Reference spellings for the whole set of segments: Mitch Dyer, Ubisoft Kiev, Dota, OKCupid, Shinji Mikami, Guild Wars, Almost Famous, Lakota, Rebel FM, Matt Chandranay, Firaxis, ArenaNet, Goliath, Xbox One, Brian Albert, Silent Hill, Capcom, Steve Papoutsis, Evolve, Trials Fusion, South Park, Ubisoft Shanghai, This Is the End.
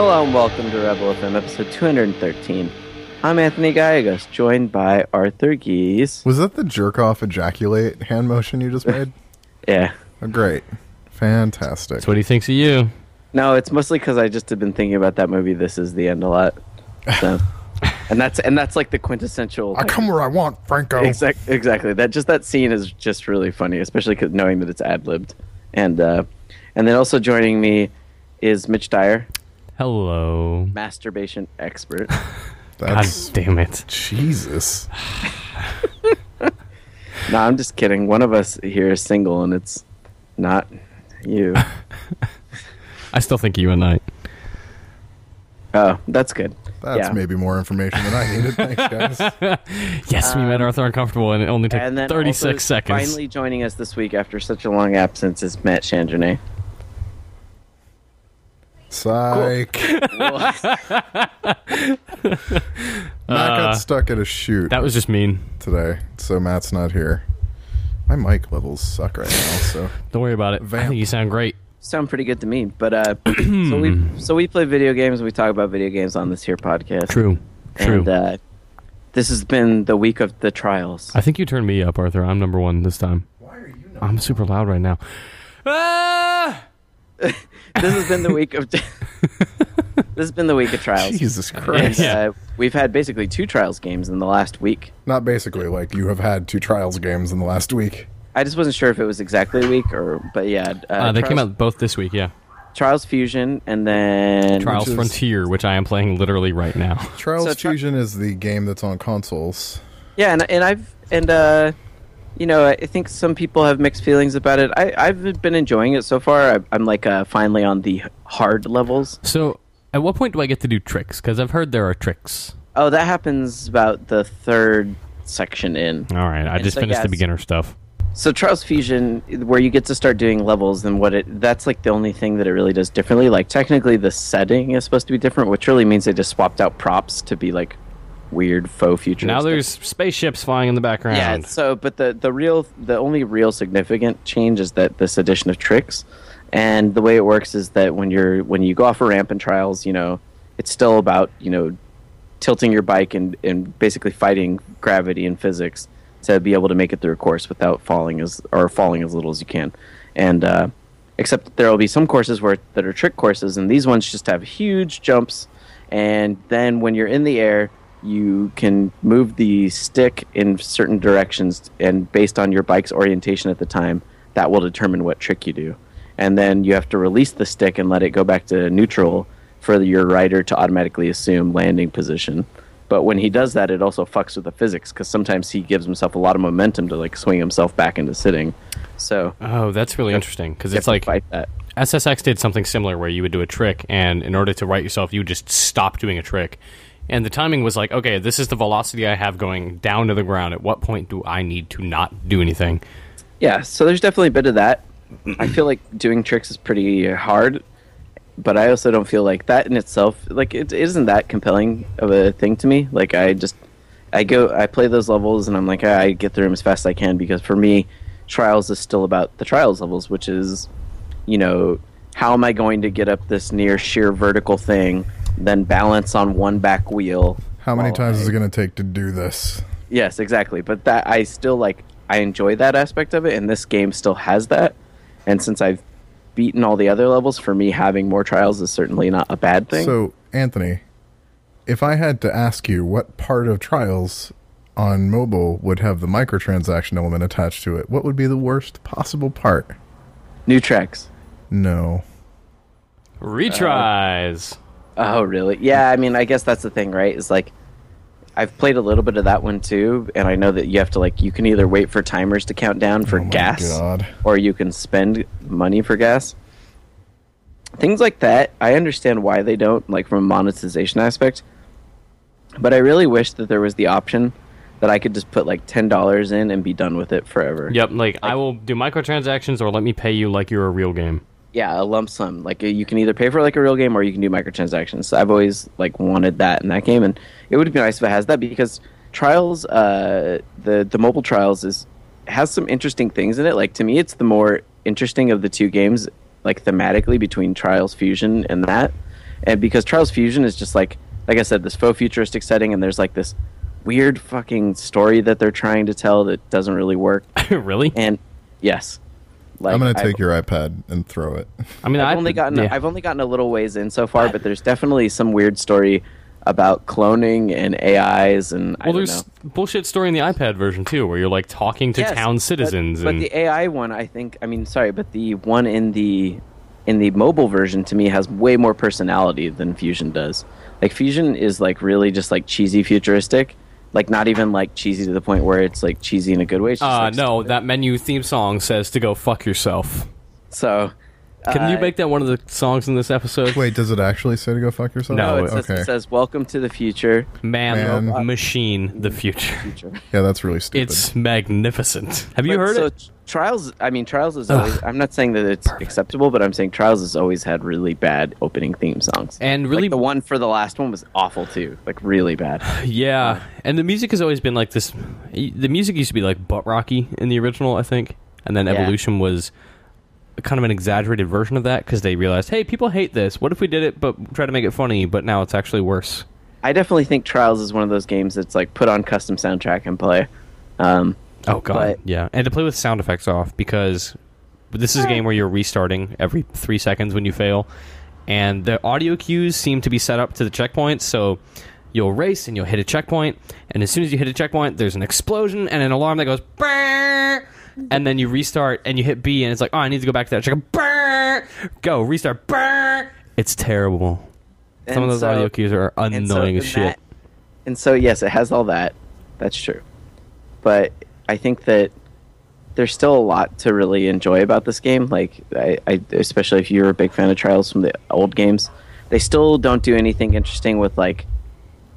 Hello and welcome to Rebel FM, episode 213. I'm Anthony Gallegos, joined by Arthur Gies. Was that the jerk-off ejaculate hand motion you just made? Yeah. Oh, great. Fantastic. That's what he thinks of you. No, it's mostly because I just have been thinking about that movie, This Is the End, a lot. So, and that's like the quintessential... I come where I want, Franco. Exactly. That scene is just really funny, especially because knowing that it's ad-libbed. And then also joining me is Mitch Dyer. Hello. Masturbation expert. God damn it. Jesus. No, I'm just kidding. One of us here is single, and it's not you. I still think you and I. Oh, that's good. That's maybe more information than I needed. Thanks, guys. Yes, we met Arthur Uncomfortable, and it only took 36 seconds. Finally joining us this week after such a long absence is Matt Chandranay. Psych. Cool. Matt got stuck at a shoot. That was just mean. Today, so Matt's not here. My mic levels suck right now, so don't worry about it. Vamp. I think you sound great. Sound pretty good to me. But so we play video games and we talk about video games on this here podcast. True. And this has been the week of the trials. I think you turned me up, Arthur. I'm number one this time. Why are you number one? I'm super loud right now. Ah! This has been the week of trials. Jesus Christ. And, we've had basically two trials games in the last week. Not basically, like you have had two trials games in the last week. I just wasn't sure if it was exactly a week but they came out both this week, yeah. Trials Fusion and then Trials Frontier, which I am playing literally right now. Fusion is the game that's on consoles. Yeah, and you know, I think some people have mixed feelings about it. I've been enjoying it so far. I'm like finally on the hard levels. So at what point do I get to do tricks? Because I've heard there are tricks. Oh, that happens about the third section in. All right. I just finished the beginner stuff. So Trials Fusion, where you get to start doing levels, and that's like the only thing that it really does differently. Like technically the setting is supposed to be different, which really means they just swapped out props to be like weird faux future now stuff. There's spaceships flying in the background, but the only real significant change is that this addition of tricks. And the way it works is that when you go off a ramp in trials, you know, it's still about, you know, tilting your bike and basically fighting gravity and physics to be able to make it through a course without falling as little as you can. And except there will be some courses that are trick courses, and these ones just have huge jumps, and then when you're in the air you can move the stick in certain directions, and based on your bike's orientation at the time, that will determine what trick you do. And then you have to release the stick and let it go back to neutral for your rider to automatically assume landing position. But when he does that, it also fucks with the physics, because sometimes he gives himself a lot of momentum to like swing himself back into sitting. So that's really interesting, because it's like SSX did something similar where you would do a trick, and in order to right yourself, you would just stop doing a trick. And the timing was like, okay, this is the velocity I have going down to the ground. At what point do I need to not do anything? Yeah, so there's definitely a bit of that. I feel like doing tricks is pretty hard, but I also don't feel like that in itself, like it isn't that compelling of a thing to me. Like I play those levels and I'm like, I get through them as fast as I can, because for me, trials is still about the trials levels, which is, you know, how am I going to get up this near sheer vertical thing, then balance on one back wheel. How many times is it going to take to do this? Yes, exactly. But that I still like. I enjoy that aspect of it, and this game still has that. And since I've beaten all the other levels, for me, having more trials is certainly not a bad thing. So, Anthony, if I had to ask you what part of trials on mobile would have the microtransaction element attached to it, what would be the worst possible part? New tracks. No. Retries. Oh, really? Yeah, I mean, I guess that's the thing, right? It's like, I've played a little bit of that one, too, and I know that you have to, like, you can either wait for timers to count down for gas, or you can spend money for gas. Things like that, I understand why they don't, like, from a monetization aspect, but I really wish that there was the option that I could just put, like, $10 in and be done with it forever. Yep, like I will do microtransactions, or let me pay you like you're a real game. Yeah, a lump sum. Like you can either pay for like a real game, or you can do microtransactions. So I've always like wanted that in that game, and it would be nice if it has that, because Trials, the mobile Trials has some interesting things in it. Like to me, it's the more interesting of the two games, like thematically between Trials Fusion and that. And because Trials Fusion is just like I said, this faux futuristic setting, and there's like this weird fucking story that they're trying to tell that doesn't really work. Really? And yes. Like, I'm going to take your iPad and throw it. I mean, I've only gotten a little ways in so far, but there's definitely some weird story about cloning and AIs and I don't know. Bullshit story in the iPad version too, where you're like talking to town citizens. But the AI one, but the one in the mobile version to me has way more personality than Fusion does. Like Fusion is like really just like cheesy futuristic. Like not even like cheesy to the point where it's like cheesy in a good way. It's just that menu theme song says to go fuck yourself. So can you make that one of the songs in this episode? Wait, does it actually say to go fuck yourself? No, it says welcome to the future. Man. Machine, the future. Yeah, that's really stupid. It's magnificent. Have you heard it? Trials is always... I'm not saying that it's acceptable, but I'm saying Trials has always had really bad opening theme songs. And really... Like the one for the last one was awful, too. Like, really bad. Yeah. And the music has always been like this... The music used to be like butt rocky in the original, I think. And then Evolution was kind of an exaggerated version of that because they realized, hey, people hate this. What if we did it but try to make it funny, but now it's actually worse? I definitely think Trials is one of those games that's like put on custom soundtrack and play. Oh, God, yeah. And to play with sound effects off, because this is a game where you're restarting every 3 seconds when you fail. And the audio cues seem to be set up to the checkpoints, so you'll race and you'll hit a checkpoint. And as soon as you hit a checkpoint, there's an explosion and an alarm that goes... Brrr! And then you restart and you hit B and it's like, oh, I need to go back to that checkpoint. Brrr! Go, restart. Brrr! It's terrible. And some of those audio cues are annoying as shit. Yes, it has all that. That's true. But... I think that there's still a lot to really enjoy about this game. Like, I especially if you're a big fan of Trials from the old games, they still don't do anything interesting with like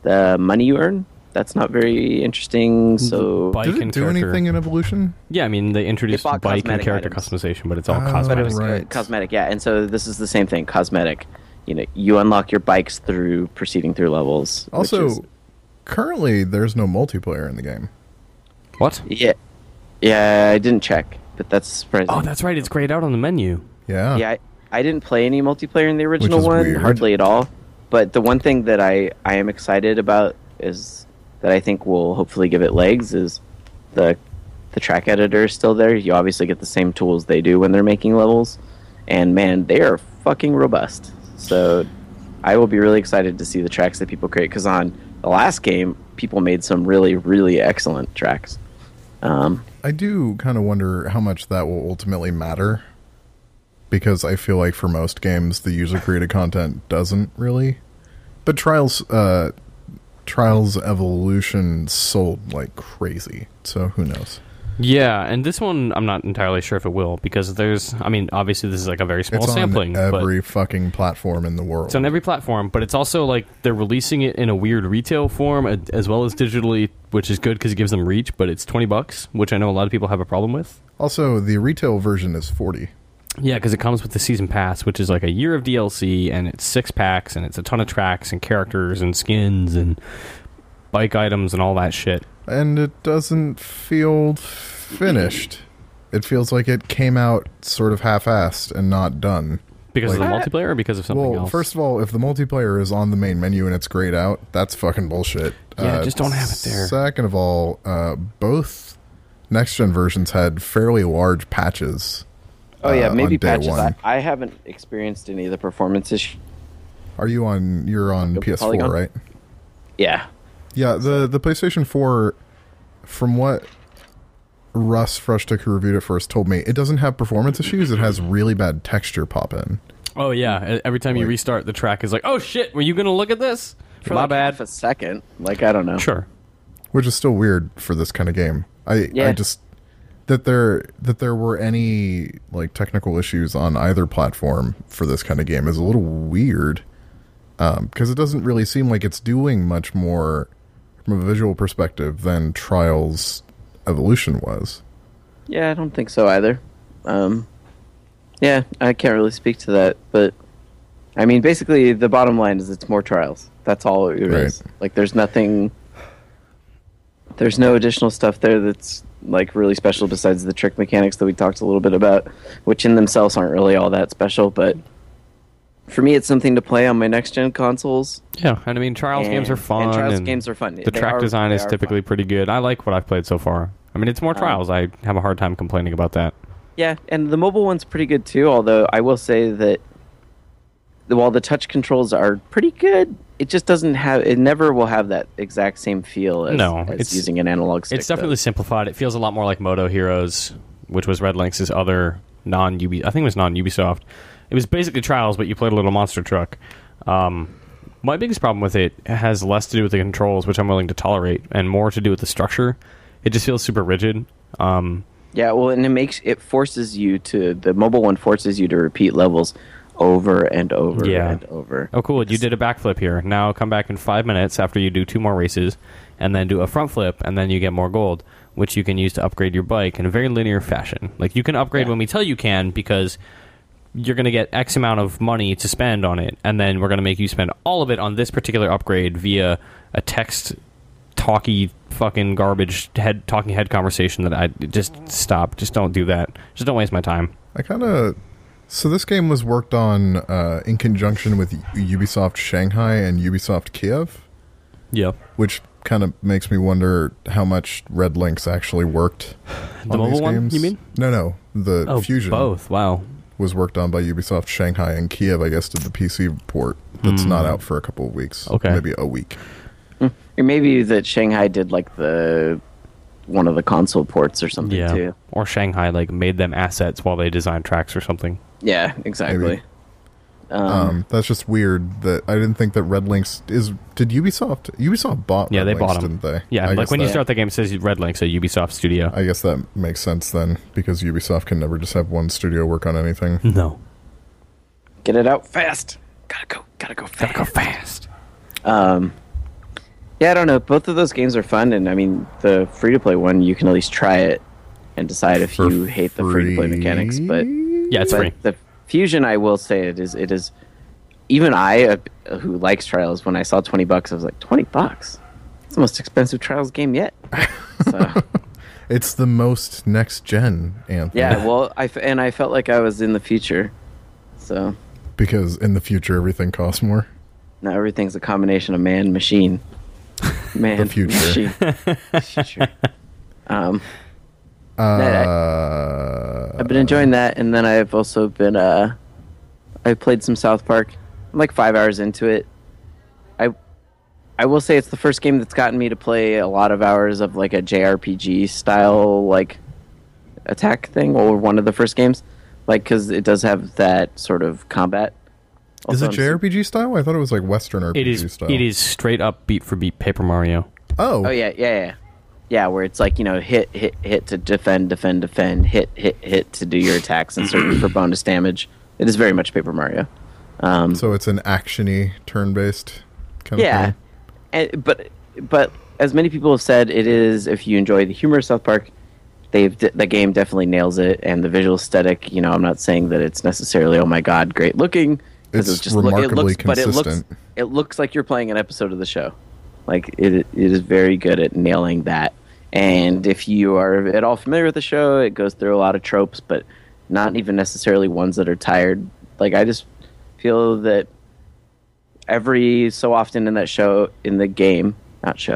the money you earn. That's not very interesting. So, did it do anything in Evolution? Yeah, I mean they introduced bike and character customization, but it's all cosmetic. But it was cosmetic, yeah. And so this is the same thing, cosmetic. You know, you unlock your bikes through proceeding through levels. Also, currently there's no multiplayer in the game. What? Yeah, I didn't check, but that's surprising. Oh, that's right. It's grayed out on the menu. Yeah. Yeah, I didn't play any multiplayer in the original one, weird. Hardly at all. But the one thing that I am excited about is that I think will hopefully give it legs is the track editor is still there. You obviously get the same tools they do when they're making levels. And, man, they are fucking robust. So I will be really excited to see the tracks that people create because on the last game, people made some really, really excellent tracks. I do kind of wonder how much that will ultimately matter, because I feel like for most games the user created content doesn't really. But Trials Evolution sold like crazy, so who knows? Yeah, and this one I'm not entirely sure if it will, because obviously this is like a very small sampling. It's on every fucking platform in the world. It's on every platform, but it's also like they're releasing it in a weird retail form as well as digitally, which is good because it gives them reach, but it's $20, which I know a lot of people have a problem with. Also, the retail version is $40. Yeah, because it comes with the season pass, which is like a year of DLC, and it's 6 packs, and it's a ton of tracks and characters and skins and bike items and all that shit. And it doesn't feel finished. It feels like it came out sort of half-assed and not done. Because like, of the multiplayer or because of something else? Well, first of all, if the multiplayer is on the main menu and it's grayed out, that's fucking bullshit. Yeah, just don't have it there. Second of all, both next-gen versions had fairly large patches. Oh, yeah, maybe patches. I haven't experienced any of the performance issues. You're on PS4, Polygon? Right? Yeah. Yeah, the PlayStation 4, from what Russ Frushtick, who reviewed it for us, told me, it doesn't have performance issues. It has really bad texture pop-in. Oh, yeah. Every time you restart, the track is like, oh, shit, were you going to look at this? My bad. Half a second. Like, I don't know. Sure. Which is still weird for this kind of game. I just... That there were any, like, technical issues on either platform for this kind of game is a little weird. Because it doesn't really seem like it's doing much more... from a visual perspective than Trials Evolution was. Yeah, I don't think so either. Yeah, I can't really speak to that, but I mean, basically the bottom line is it's more Trials. That's all it is. Like there's no additional stuff there that's like really special besides the trick mechanics that we talked a little bit about, which in themselves aren't really all that special, but For me, it's something to play on my next-gen consoles. Yeah, and I mean, Trials games are fun. And Trials games are fun. The track design is typically pretty good. I like what I've played so far. I mean, it's more Trials. I have a hard time complaining about that. Yeah, and the mobile one's pretty good, too, although I will say that while the touch controls are pretty good, it just doesn't have... It never will have that exact same feel as using an analog stick. It's definitely simplified. It feels a lot more like Moto Heroes, which was Red Lynx's other non-Ubisoft... I think it was non-Ubisoft. It was basically Trials, but you played a little monster truck. My biggest problem with it has less to do with the controls, which I'm willing to tolerate, and more to do with the structure. It just feels super rigid. Yeah, well, and the mobile one forces you to repeat levels over and over and over. Oh, cool, you did a backflip here. Now come back in 5 minutes after you do 2 more races, and then do a front flip, and then you get more gold, which you can use to upgrade your bike in a very linear fashion. Like, you can upgrade when we tell you can, because you're going to get X amount of money to spend on it, and then we're going to make you spend all of it on this particular upgrade via a text talky fucking garbage talking head conversation that I just stop. Just don't do that. Just don't waste my time. So this game was worked on in conjunction with Ubisoft Shanghai and Ubisoft Kiev. Yeah. Which kind of makes me wonder how much Red Lynx actually worked on these games. The mobile one, you mean? No. The Fusion. Both. Wow. Was worked on by Ubisoft Shanghai and Kiev, I guess, did the PC port that's not out for a couple of weeks. Okay. Maybe a week. Or maybe that Shanghai did like one of the console ports or something too. Or Shanghai like made them assets while they designed tracks or something. Yeah, exactly. That's just weird that I didn't think that Red Lynx is. Did Ubisoft bought? Yeah, Red Lynx, bought them, didn't they? Yeah, like when you start the game, it says Red Lynx, a Ubisoft studio. I guess that makes sense then, because Ubisoft can never just have one studio work on anything. No. Get it out fast. Gotta go fast. Yeah, I don't know. Both of those games are fun, and I mean, the free-to-play one, you can at least try it and decide if you hate the free-to-play mechanics. But yeah, it's free. The Fusion, I will say, it is. Even I, who likes Trials, when I saw $20, I was like, $20? It's the most expensive Trials game yet. So. It's the most next-gen, Anthony. Yeah, well, I felt like I was in the future. So. Because in the future, everything costs more? Now everything's a combination of man and machine. Man, the future. I've been enjoying that, and then I've also been I played some South Park. I'm like 5 hours into it. I will say it's the first game that's gotten me to play a lot of hours of like a JRPG style like attack thing, or one of the first games, like, because it does have that sort of combat. Also, is it JRPG style? I thought it was like Western RPG style. It is straight up beat for beat Paper Mario. Oh. Oh, yeah. Where it's like, you know, hit to defend, hit to do your attacks and search for bonus damage. It is very much Paper Mario. So it's an action-y, turn-based kind of thing? Yeah. But as many people have said, it is, if you enjoy the humor of South Park, the game definitely nails it, and the visual aesthetic, you know, I'm not saying that it's necessarily, oh my god, great looking. It's just remarkably consistent. But it looks like you're playing an episode of the show. Like, it is very good at nailing that. And if you are at all familiar with the show, it goes through a lot of tropes, but not even necessarily ones that are tired. Like, I just feel that every so often in the game as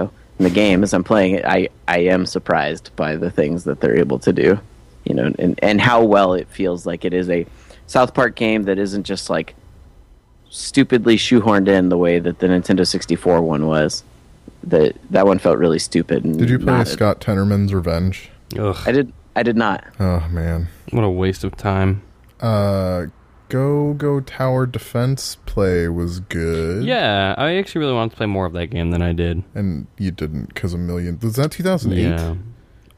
I'm playing it, I am surprised by the things that they're able to do, you know, and how well it feels like it is a South Park game that isn't just like stupidly shoehorned in the way that the Nintendo 64 one was. That one felt really stupid. And did you play Scott Tenorman's Revenge? Ugh. I did not. Oh man, what a waste of time. Go Tower Defense play was good. Yeah, I actually really wanted to play more of that game than I did. And you didn't, because a million. Was that 2008? Yeah.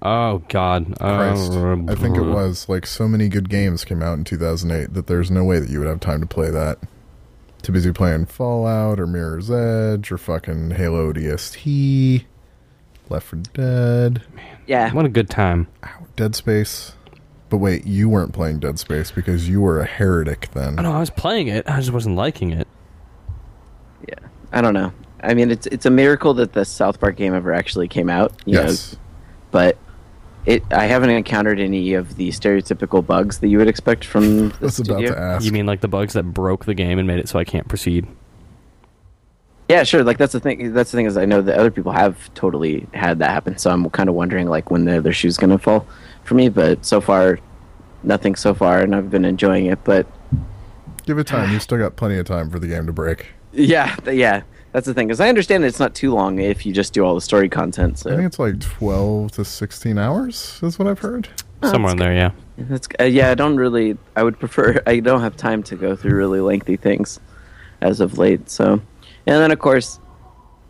Oh god, Christ. I think it was. Like, so many good games came out in 2008 that there's no way that you would have time to play that. Too busy playing Fallout or Mirror's Edge or fucking Halo DST, Left 4 Dead. Man, yeah, what a good time. Ow, Dead Space. But wait, you weren't playing Dead Space because you were a heretic then. I know, I was playing it. I just wasn't liking it. Yeah, I don't know. I mean, it's a miracle that the South Park game ever actually came out. You know, but I haven't encountered any of the stereotypical bugs that you would expect from the studio. About to ask. You mean like the bugs that broke the game and made it so I can't proceed? Yeah, sure. Like that's the thing. That's the thing is I know that other people have totally had that happen. So I'm kind of wondering like when their shoe's gonna fall for me. But so far, nothing so far, and I've been enjoying it. But give it time. You've still got plenty of time for the game to break. Yeah. That's the thing, because I understand it's not too long if you just do all the story content. So. I think it's like 12 to 16 hours is what I've heard. Somewhere in there, yeah. That's, yeah, I don't really... I would prefer... I don't have time to go through really lengthy things as of late. So, and then, of course,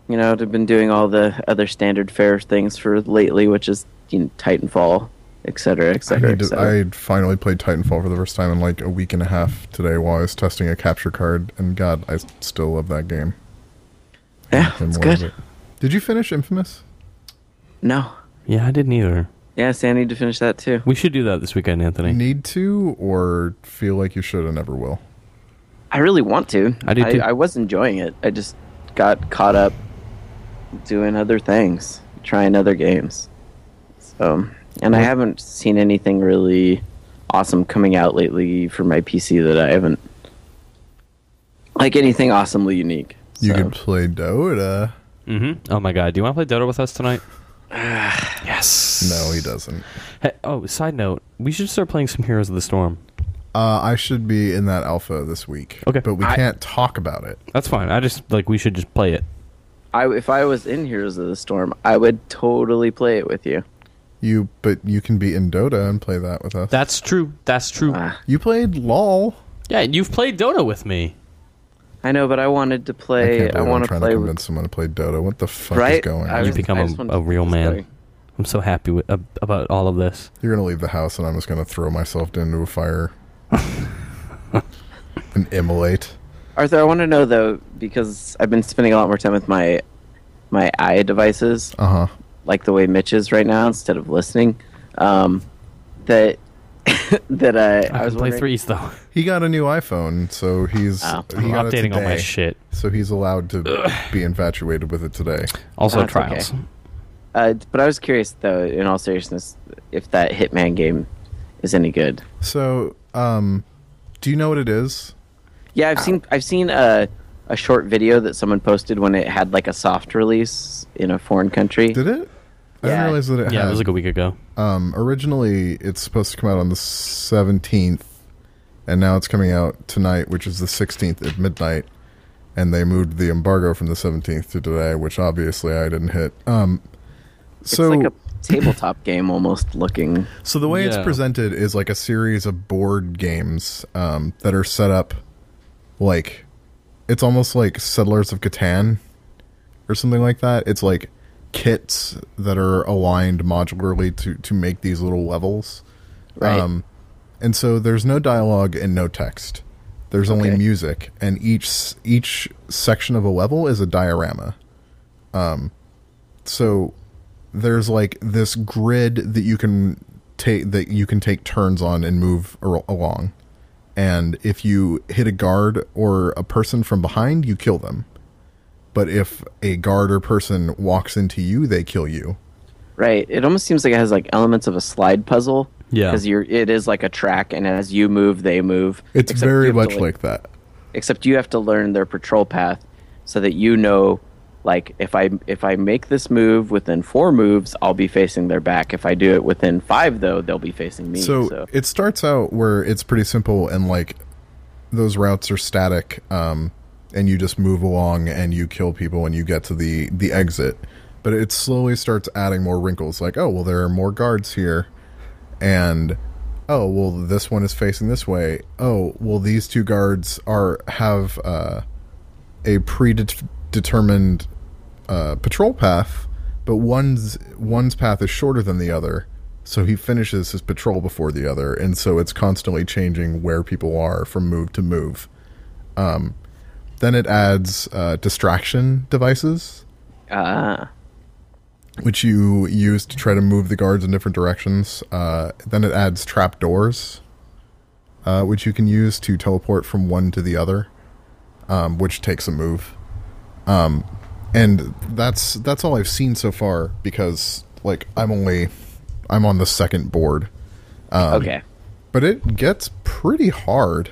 you know, I've been doing all the other standard fare things for lately, which is you know, Titanfall, etc. I finally played Titanfall for the first time in like a week and a half today while I was testing a capture card, and God, I still love that game. Yeah, it's good. Did you finish Infamous? No. Yeah, I didn't either. Yeah, so I need to finish that too. We should do that this weekend, Anthony. Need to or feel like you should and never will? I really want to. I do too. I was enjoying it. I just got caught up doing other things, trying other games. So, and I haven't seen anything really awesome coming out lately for my PC that I haven't... Like anything awesomely unique. You could play Dota. Mm-hmm. Oh my God! Do you want to play Dota with us tonight? Yes. No, he doesn't. Hey, oh, side note: we should start playing some Heroes of the Storm. I should be in that alpha this week. Okay, but we can't talk about it. That's fine. I just like we should just play it. If I was in Heroes of the Storm, I would totally play it with you. But you can be in Dota and play that with us. That's true. That's true. You played LOL. Yeah, you've played Dota with me. I know, but I wanted to play... I'm trying to convince someone to play Dota. What the fuck is going on? You've become a real man. I'm so happy about all of this. You're going to leave the house, and I'm just going to throw myself into a fire and immolate. Arthur, I want to know, though, because I've been spending a lot more time with my eye devices, like the way Mitch is right now, instead of listening, I was playing Threes though. He got a new iPhone, so he got updating all my shit. So he's allowed to be infatuated with it today. Also, Trials. Okay. But I was curious though, in all seriousness, if that Hitman game is any good. So, do you know what it is? Yeah, I've seen a short video that someone posted when it had like a soft release in a foreign country. Did it? I didn't realize that it had. Yeah, it was like a week ago. Originally, it's supposed to come out on the 17th, and now it's coming out tonight, which is the 16th at midnight, and they moved the embargo from the 17th to today, which obviously I didn't hit. So it's like a tabletop game almost looking. So the way it's presented is like a series of board games that are set up like... It's almost like Settlers of Catan or something like that. It's like... kits that are aligned modularly to make these little levels, right? And so there's no dialogue and no text. There's only music, and each section of a level is a diorama. So there's like this grid that you can take turns on and move along, and if you hit a guard or a person from behind, you kill them. But if a guard or person walks into you, they kill you. Right. It almost seems like it has like elements of a slide puzzle. Yeah. Because it is like a track, and as you move, they move. It's very much like that. Except you have to learn their patrol path, so that you know, like if I make this move within 4 moves, I'll be facing their back. If I do it within 5, though, they'll be facing me. So it starts out where it's pretty simple, and like those routes are static. And you just move along and you kill people and you get to the exit. But it slowly starts adding more wrinkles, like, oh, well, there are more guards here. And, oh, well, this one is facing this way. Oh, well, these 2 guards have a predetermined patrol path, but one's path is shorter than the other. So he finishes his patrol before the other. And so it's constantly changing where people are from move to move. Then it adds distraction devices, which you use to try to move the guards in different directions. Then it adds trap doors, which you can use to teleport from one to the other, which takes a move. And that's all I've seen so far, because like I'm only I'm on the second board. Okay. But it gets pretty hard.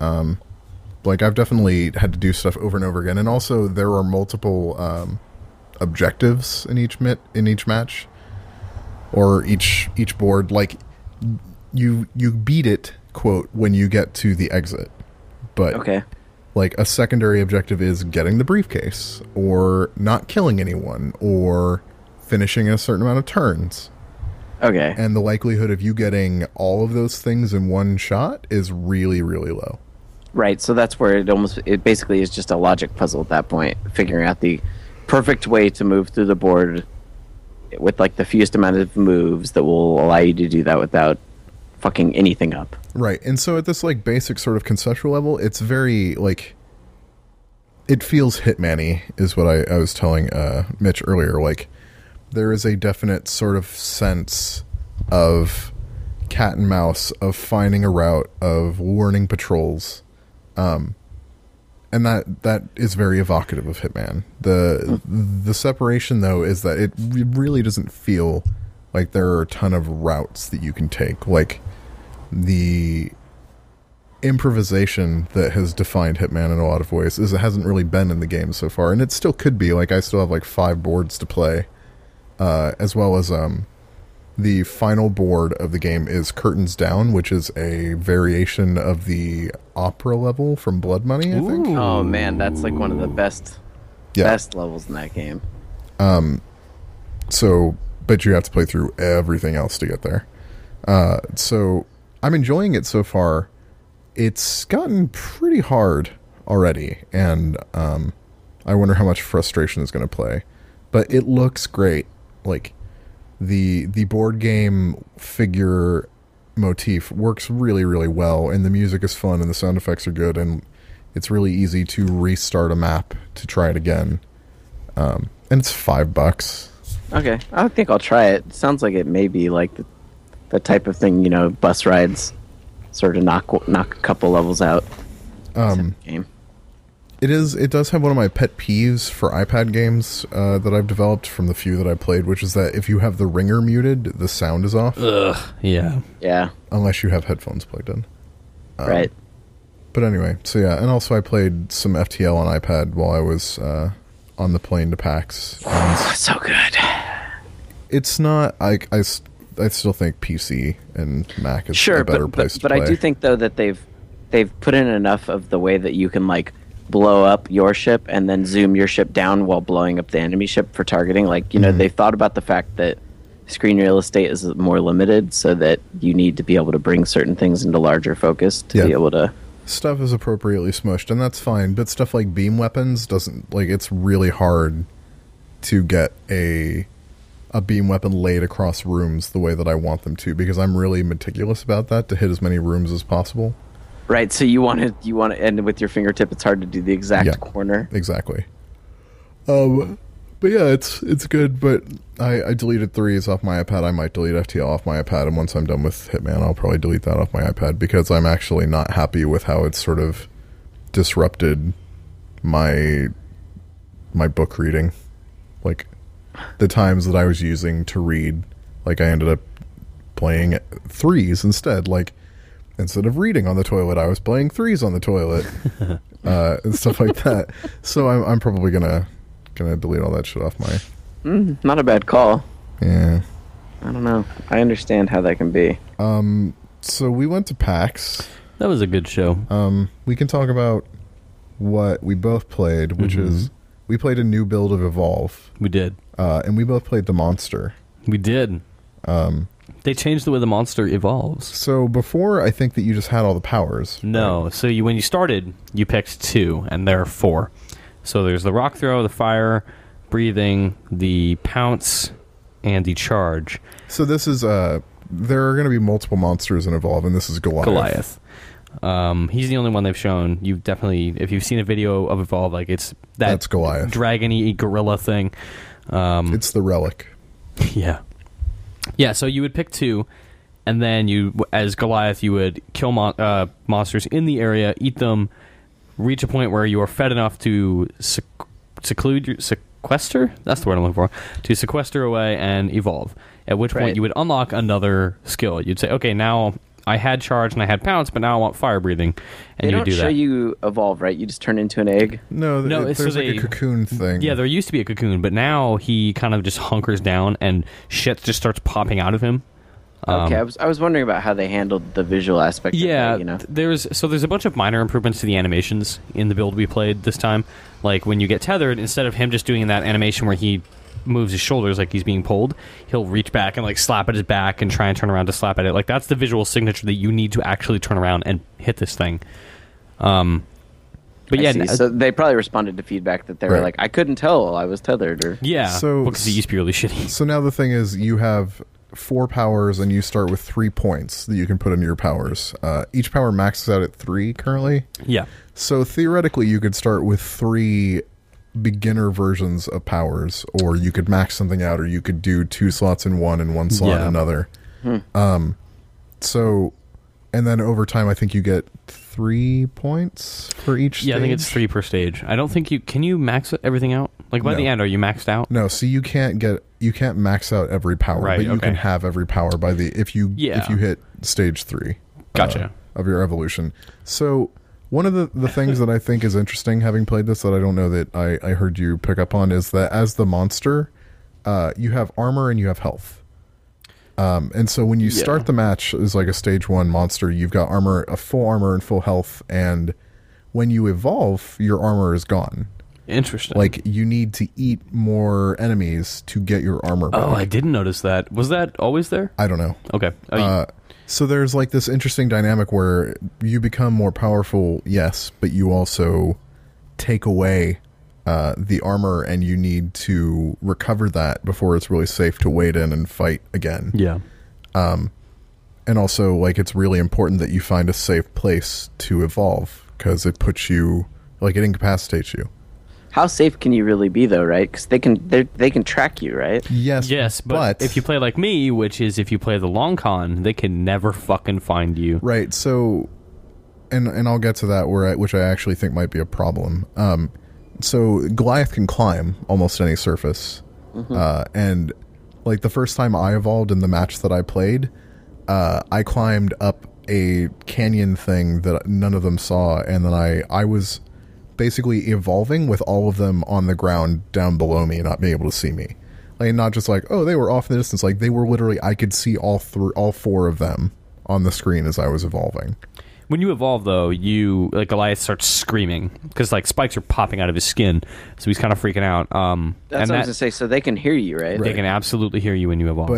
Like, I've definitely had to do stuff over and over again. And also, there are multiple objectives in each match or each board. Like, you beat it, quote, when you get to the exit. But, okay. Like, a secondary objective is getting the briefcase or not killing anyone or finishing a certain amount of turns. Okay. And the likelihood of you getting all of those things in one shot is really, really low. Right, so that's where it basically is just a logic puzzle at that point, figuring out the perfect way to move through the board with, like, the fewest amount of moves that will allow you to do that without fucking anything up. Right, and so at this, like, basic sort of conceptual level, it's very, like, it feels Hitman-y, is what I was telling Mitch earlier. Like, there is a definite sort of sense of cat and mouse, of finding a route, of warning patrols. And that is very evocative of Hitman. The separation, though, is that it really doesn't feel like there are a ton of routes that you can take. Like, the improvisation that has defined Hitman in a lot of ways is it hasn't really been in the game so far, and it still could be. Like, I still have, like, 5 boards to play, as well as the final board of the game is Curtains Down, which is a variation of the opera level from Blood Money, I think. Ooh. Oh, man, that's like one of the best levels in that game. So, but you have to play through everything else to get there. So, I'm enjoying it so far. It's gotten pretty hard already, and I wonder how much frustration is going to play. But it looks great. Like, the board game figure motif works really, really well, and the music is fun and the sound effects are good, and it's really easy to restart a map to try it again. And it's $5. Okay. I think I'll try it. Sounds like it may be like the type of thing, you know, bus rides sort of knock a couple levels out. Game. It does have one of my pet peeves for iPad games that I've developed from the few that I played, which is that if you have the ringer muted, the sound is off. Ugh, yeah. Yeah. Unless you have headphones plugged in. Right. But anyway, so yeah, and also I played some FTL on iPad while I was on the plane to PAX. So good. It's not, I still think PC and Mac is a better place to play. But I do think, though, that they've put in enough of the way that you can, like, blow up your ship and then zoom your ship down while blowing up the enemy ship for targeting. Like, you know, they've thought about the fact that screen real estate is more limited, so that you need to be able to bring certain things into larger focus to be able to... Stuff is appropriately smushed, and that's fine, but stuff like beam weapons doesn't... Like, it's really hard to get a beam weapon laid across rooms the way that I want them to, because I'm really meticulous about that, to hit as many rooms as possible. Right, so you want to end with your fingertip. It's hard to do the exact corner. Exactly. But yeah, it's good. But I deleted Threes off my iPad. I might delete FTL off my iPad, and once I'm done with Hitman, I'll probably delete that off my iPad, because I'm actually not happy with how it's sort of disrupted my book reading. Like, the times that I was using to read, like, I ended up playing Threes instead. Like, instead of reading on the toilet, I was playing Threes on the toilet, and stuff like that. So I'm probably gonna delete all that shit off my... not a bad call. Yeah. I don't know. I understand how that can be. So we went to PAX. That was a good show. We can talk about what we both played, which is we played a new build of Evolve. We did. And we both played the monster. We did. They changed the way the monster evolves. So before, I think that you just had all the powers. No, right? So when you started, you picked 2, and there are 4. So there's the rock throw, the fire, breathing, the pounce, and the charge. So this is, there are going to be multiple monsters in Evolve, and this is Goliath. He's the only one they've shown. You've definitely, if you've seen a video of Evolve, like, it's that's Goliath, dragon-y gorilla thing. It's the relic. Yeah. Yeah, so you would pick 2, and then you, as Goliath, you would kill monsters in the area, eat them, reach a point where you are fed enough to seclude, sequester? That's the word I'm looking for. To sequester away and evolve. At which point you would unlock another skill. You'd say, okay, now I had charge and I had pounce, but now I want fire breathing. And you do that. They don't show you evolve, right? You just turn into an egg? No, there's a cocoon thing. Yeah, there used to be a cocoon, but now he kind of just hunkers down and shit just starts popping out of him. Okay, I was wondering about how they handled the visual aspect of that, you know? There's a bunch of minor improvements to the animations in the build we played this time. Like, when you get tethered, instead of him just doing that animation where he moves his shoulders like he's being pulled, he'll reach back and, like, slap at his back and try and turn around to slap at it. Like, that's the visual signature that you need to actually turn around and hit this thing. But yeah, so they probably responded to feedback that they were like, I couldn't tell I was tethered. Or because it used to be really shitty. So now the thing is, you have 4 powers and you start with 3 points that you can put into your powers. Each power maxes out at 3 currently. Yeah. So theoretically you could start with 3 beginner versions of powers, or you could max something out, or you could do 2 slots in one and 1 slot in another. And then over time I think you get 3 points for each stage. Yeah, I think it's 3 per stage. I don't think you... Can you max everything out? Like, by the end, are you maxed out? No, so you can't get... You can't max out every power, but you can have every power by the... If you hit stage 3. Gotcha. Of your evolution. So, one of the things that I think is interesting, having played this, that I don't know that I heard you pick up on, is that as the monster, you have armor and you have health. And so when you start the match as like a stage 1 monster, you've got armor, a full armor and full health, and when you evolve, your armor is gone. Interesting. Like, you need to eat more enemies to get your armor back. Oh, I didn't notice that. Was that always there? I don't know. Okay. So there's like this interesting dynamic where you become more powerful, yes, but you also take away the armor, and you need to recover that before it's really safe to wade in and fight again. Yeah. And also, like, it's really important that you find a safe place to evolve, because it puts you, like, it incapacitates you. How safe can you really be, though, right? Because they can track you, right? Yes, but if you play like me, which is if you play the long con, they can never fucking find you. Right, so... And I'll get to that, which I actually think might be a problem. So Goliath can climb almost any surface. Mm-hmm. And, like, the first time I evolved in the match that I played, I climbed up a canyon thing that none of them saw, and then I was... basically evolving with all of them on the ground down below me, not being able to see me. Like, not just like, oh, they were off in the distance. Like, they were literally, I could see all 4 of them on the screen as I was evolving. When you evolve, though, you, like, Goliath starts screaming because, like, spikes are popping out of his skin, so he's kind of freaking out. That's what I was going to say. So they can hear you, right? They can absolutely hear you when you evolve.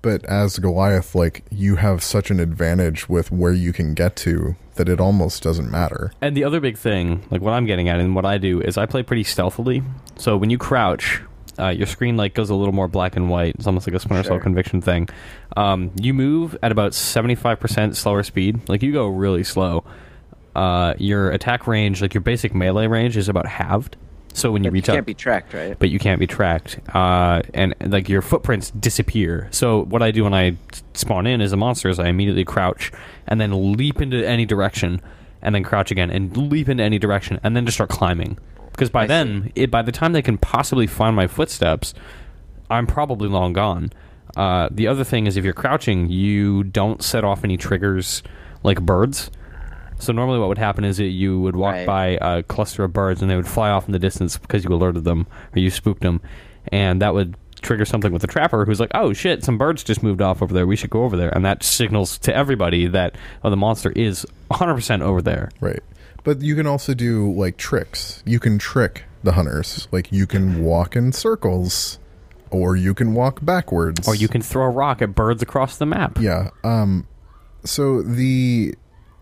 But as Goliath, like, you have such an advantage with where you can get to that it almost doesn't matter. And the other big thing, like what I'm getting at and what I do, is I play pretty stealthily. So when you crouch, your screen, like, goes a little more black and white. It's almost like a Splinter Cell Conviction thing. You move at about 75% slower speed. Like, you go really slow. Your attack range, like your basic melee range, is about halved. So when you reach up, you can't be tracked, right? But you can't be tracked, and like your footprints disappear. So what I do when I spawn in as a monster is I immediately crouch and then leap into any direction, and then crouch again and leap into any direction, and then just start climbing. Because by the time they can possibly find my footsteps, I'm probably long gone. The other thing is, if you're crouching, you don't set off any triggers like birds. So normally what would happen is that you would walk by a cluster of birds and they would fly off in the distance because you alerted them or you spooked them. And that would trigger something with the trapper who's like, oh shit, some birds just moved off over there. We should go over there. And that signals to everybody that, oh, the monster is 100% over there. Right. But you can also do, like, tricks. You can trick the hunters. Like, you can walk in circles, or you can walk backwards. Or you can throw a rock at birds across the map. Yeah. So the...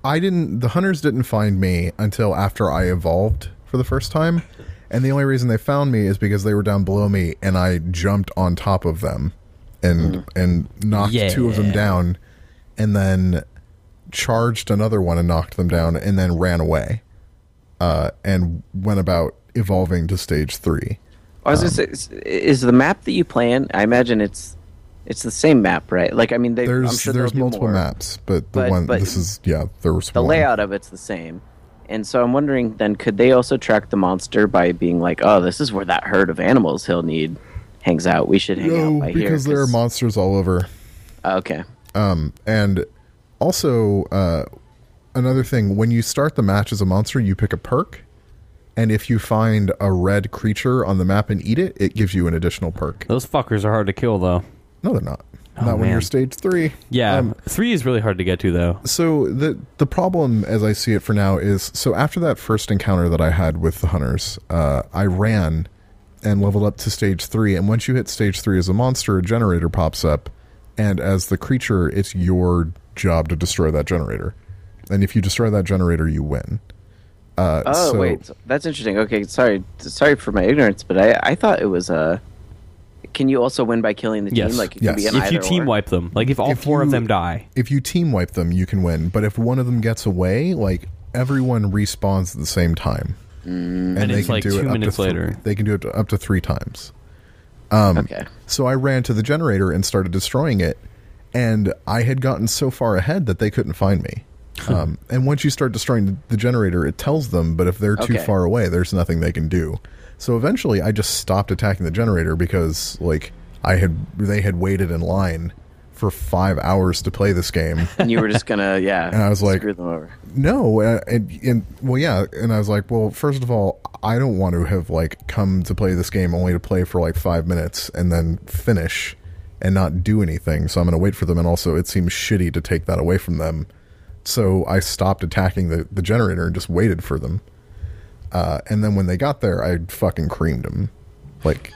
the hunters didn't find me until after I evolved for the first time, and the only reason they found me is because they were down below me and I jumped on top of them and knocked 2 of them down, and then charged another one and knocked them down, and then ran away and went about evolving to stage 3. I was gonna say, is the map that you play in, I imagine it's the same map, right? Like, I mean, I'm sure there's multiple maps, but this is the layout of it's the same. And so I'm wondering then, could they also track the monster by being like, oh, this is where that herd of animals he'll need hangs out. We should hang out by here. Because there are monsters all over. Okay. And also, another thing, when you start the match as a monster, you pick a perk. And if you find a red creature on the map and eat it, it gives you an additional perk. Those fuckers are hard to kill, though. No, they're not. Not when you're stage 3. Yeah, 3 is really hard to get to, though. So the problem, as I see it for now, is... So after that first encounter that I had with the hunters, I ran and leveled up to stage 3. And once you hit stage 3 as a monster, a generator pops up. And as the creature, it's your job to destroy that generator. And if you destroy that generator, you win. Wait. That's interesting. Okay, sorry for my ignorance, but I thought it was... Can you also win by killing the team? Yes. Like, it can be an if you team wipe them. Like, if all four of them die. If you team wipe them, you can win. But if one of them gets away, like, everyone respawns at the same time. And it's like 2 minutes later. They can do it up to 3 times. Okay. So I ran to the generator and started destroying it. And I had gotten so far ahead that they couldn't find me. And once you start destroying the generator, it tells them. But if they're too far away, there's nothing they can do. So eventually, I just stopped attacking the generator because, like, they had waited in line for 5 hours to play this game. And you were just gonna, and I was like, screw them over. No, and I was like, well, first of all, I don't want to have like come to play this game only to play for like 5 minutes and then finish and not do anything. So I'm gonna wait for them, and also it seems shitty to take that away from them. So I stopped attacking the generator and just waited for them. And then when they got there, I fucking creamed them. Like,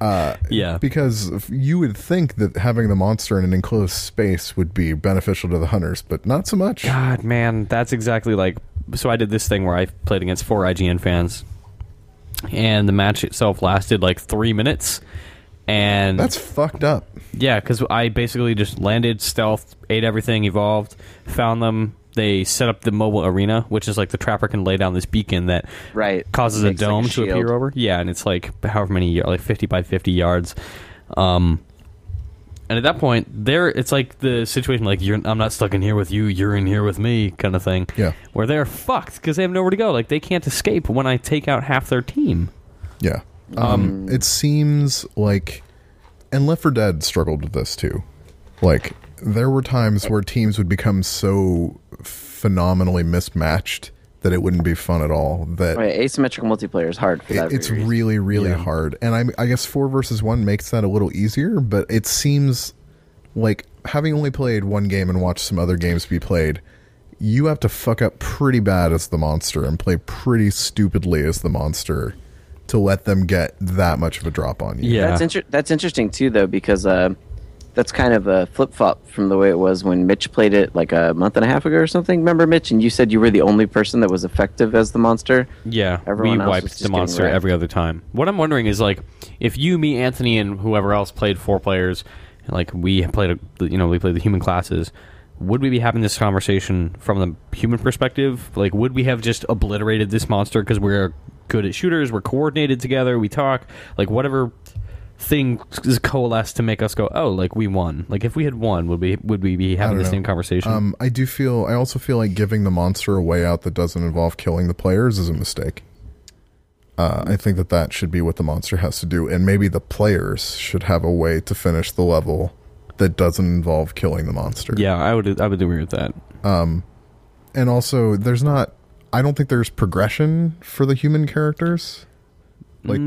because you would think that having the monster in an enclosed space would be beneficial to the hunters, but not so much. God, man, that's exactly like... So I did this thing where I played against 4 IGN fans, and the match itself lasted like 3 minutes. And that's fucked up. Yeah, because I basically just landed, stealth, ate everything, evolved, found them. They set up the mobile arena, which is like the trapper can lay down this beacon that causes a dome like a to appear over. Yeah, and it's like however many, like 50 by 50 yards. And at that point, it's like the situation like, I'm not stuck in here with you, you're in here with me kind of thing. Yeah. Where they're fucked because they have nowhere to go. Like, they can't escape when I take out half their team. Yeah. It seems like... And Left 4 Dead struggled with this too. Like, there were times where teams would become so... phenomenally mismatched that it wouldn't be fun at all. That asymmetrical multiplayer is hard. For that it's reason. Really, really hard. And I guess 4 versus 1 makes that a little easier. But it seems like having only played one game and watched some other games be played, you have to fuck up pretty bad as the monster and play pretty stupidly as the monster to let them get that much of a drop on you. Yeah, that's interesting too, though, because that's kind of a flip-flop from the way it was when Mitch played it like a month and a half ago or something. Remember, Mitch? And you said you were the only person that was effective as the monster? Yeah, everyone we wiped the monster every other time. What I'm wondering is, like, if you, me, Anthony, and whoever else played 4 players, and, like, we played the human classes, would we be having this conversation from the human perspective? Like, would we have just obliterated this monster because we're good at shooters, we're coordinated together, we talk, like, whatever... thing is coalesced to make us go, oh, like, we won. Like, if we had won, would we be having the same conversation? I also feel like giving the monster a way out that doesn't involve killing the players is a mistake. I think that should be what the monster has to do, and maybe the players should have a way to finish the level that doesn't involve killing the monster. Yeah, I would agree with that. And also, I don't think there's progression for the human characters. Like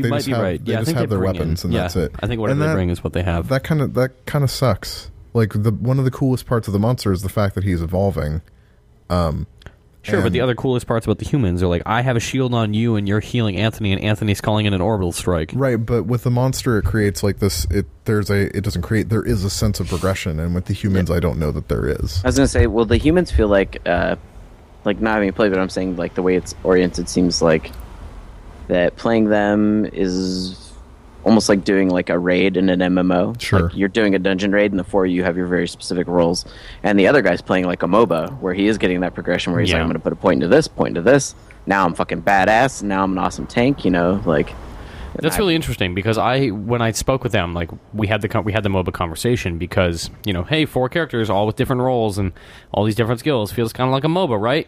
they just have, right. Yeah, they just have their weapons and that's it. I think whatever they bring is what they have. That kind of sucks. Like one of the coolest parts of the monster is the fact that he's evolving. Sure, but the other coolest parts about the humans are like, I have a shield on you and you're healing Anthony and Anthony's calling in an orbital strike. Right, but with the monster it creates like this, there is a sense of progression, and with the humans I don't know that there is. I was going to say, well, the humans feel like not having played, but I'm saying like the way it's oriented seems like that playing them is almost like doing like a raid in an MMO. Sure. Like you're doing a dungeon raid, and the 4 of you have your very specific roles. And the other guy's playing like a MOBA, where he is getting that progression where he's like, I'm going to put a point into this, now I'm fucking badass, now I'm an awesome tank, you know, like... That's really interesting, because when I spoke with them, like, we had the MOBA conversation, because, you know, hey, 4 characters all with different roles and all these different skills feels kind of like a MOBA, right?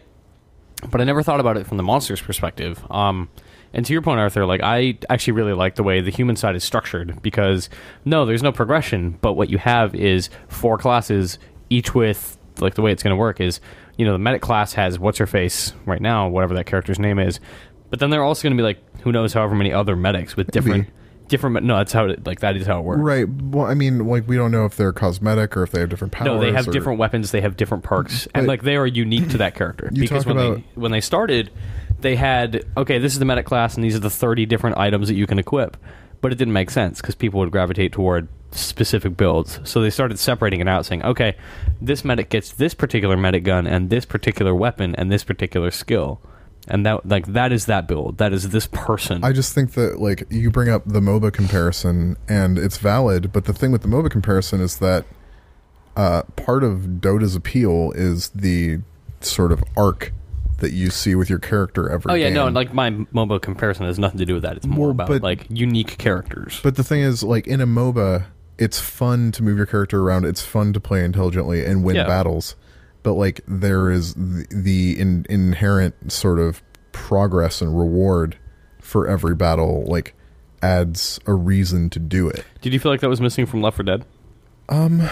But I never thought about it from the monster's perspective. And to your point, Arthur, like, I actually really like the way the human side is structured, because no, there's no progression, but what you have is 4 classes, each with, like, the way it's going to work is, you know, the medic class has what's her face right now, whatever that character's name is. But then they're also going to be like, who knows, however many other medics with different. No, that's how it works. Right. Well, I mean, like, we don't know if they're cosmetic or if they have different powers. No, they have different weapons. They have different perks, and like, they are unique to that character. Because when they started, they had, okay, this is the medic class, and these are the 30 different items that you can equip. But it didn't make sense, because people would gravitate toward specific builds. So they started separating it out, saying, okay, this medic gets this particular medic gun and this particular weapon and this particular skill. And that, like, that is that build. That is this person. I just think that, like, you bring up the MOBA comparison, and it's valid, but the thing with the MOBA comparison is that part of Dota's appeal is the sort of arc that you see with your character every game. No, and like, my MOBA comparison has nothing to do with that. It's more about like unique characters. But the thing is, like, in a MOBA, it's fun to move your character around. It's fun to play intelligently and win battles. But like, there is the inherent sort of progress and reward for every battle, like, adds a reason to do it. Did you feel like that was missing from Left 4 Dead? I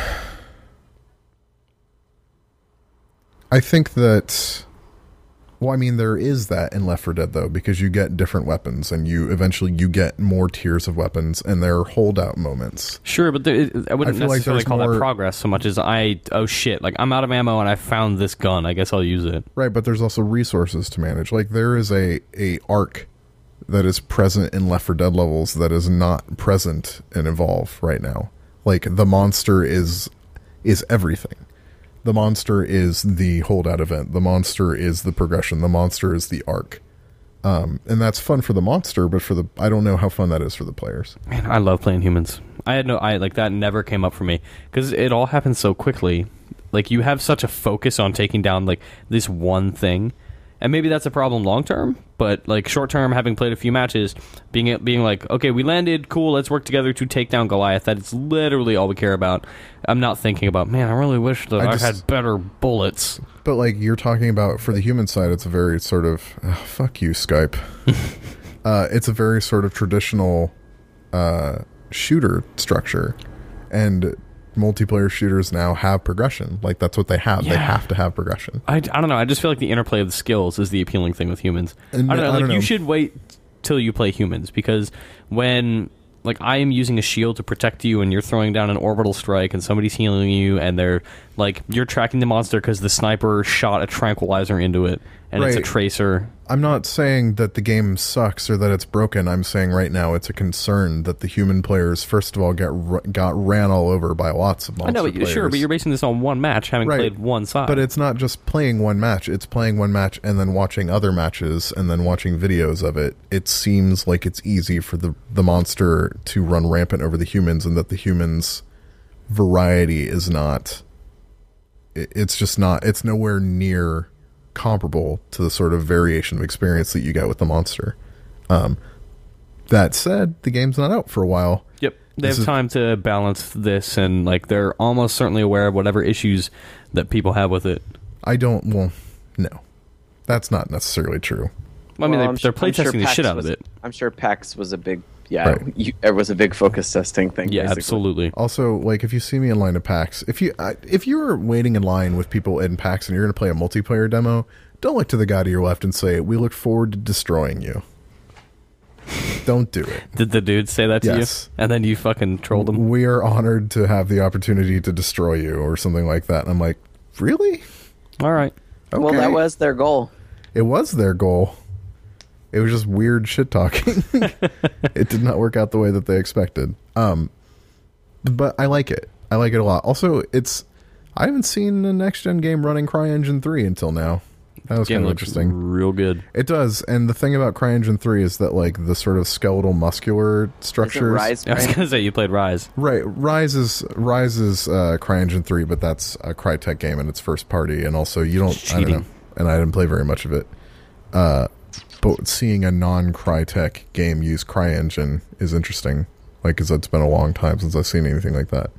think that... Well, I mean, there is that in Left 4 Dead, though, because you get different weapons, and you eventually get more tiers of weapons, and there are holdout moments. Sure, but I wouldn't necessarily call that progress so much as I'm out of ammo and I found this gun. I guess I'll use it. Right, but there's also resources to manage. Like, there is a arc that is present in Left 4 Dead levels that is not present in Evolve right now. Like, the monster is everything. The monster is the holdout event. The monster is the progression. The monster is the arc. And that's fun for the monster, but I don't know how fun that is for the players. Man, I love playing humans. That never came up for me, because it all happens so quickly. Like, you have such a focus on taking down, like, this one thing. And maybe that's a problem long term, but like, short term, having played a few matches, being like, okay, we landed, cool, let's work together to take down Goliath. That's literally all we care about. I'm not thinking about, man, I really wish that I had better bullets. But like, you're talking about, for the human side, it's a very sort of fuck you, Skype. It's a very sort of traditional shooter structure, and multiplayer shooters now have progression. Like, that's what they have. Yeah. They have to have progression. I don't know. I just feel like the interplay of the skills is the appealing thing with humans. And I don't know. Like, you should wait till you play humans, because when, like, I am using a shield to protect you, and you're throwing down an orbital strike, and somebody's healing you, and they're like, you're tracking the monster because the sniper shot a tranquilizer into it, and it's a tracer. I'm not saying that the game sucks or that it's broken. I'm saying right now it's a concern that the human players, first of all, got ran all over by lots of monster players. Sure, but you're basing this on one match, having played one side. But it's not just playing one match. It's playing one match and then watching other matches and then watching videos of it. It seems like it's easy for the monster to run rampant over the humans, and that the humans' variety is not... It's just not... It's nowhere near... comparable to the sort of variation of experience that you get with the monster. That said, the game's not out for a while. Yep. They have time to balance this, and like, they're almost certainly aware of whatever issues that people have with it. No. That's not necessarily true. Well, I mean, they're playtesting the shit out of it. I'm sure PAX was a big... Yeah, it was a big focus testing thing. Yeah, basically. Absolutely. Also, like, if you see me in line at PAX, if you're waiting in line with people in PAX and you're going to play a multiplayer demo, don't look to the guy to your left and say, "We look forward to destroying you." Don't do it. Did the dude say that to you? And then you fucking trolled him? "We are honored to have the opportunity to destroy you," or something like that. And I'm like, really? All right. Okay. Well, that was their goal. It was their goal. It was just weird shit talking. It did not work out the way that they expected. But I like it. I like it a lot. Also, I haven't seen a next-gen game running CryEngine 3 until now. That was kind of interesting. Real good. It does. And the thing about CryEngine 3 is that, like, the sort of skeletal muscular structures. Rise? I was going to say, you played Rise. Right. Rise is CryEngine 3, but that's a Crytek game and it's first party, and also I don't know, and I didn't play very much of it. But seeing a non-Crytek game use CryEngine is interesting. Like, because it's been a long time since I've seen anything like that.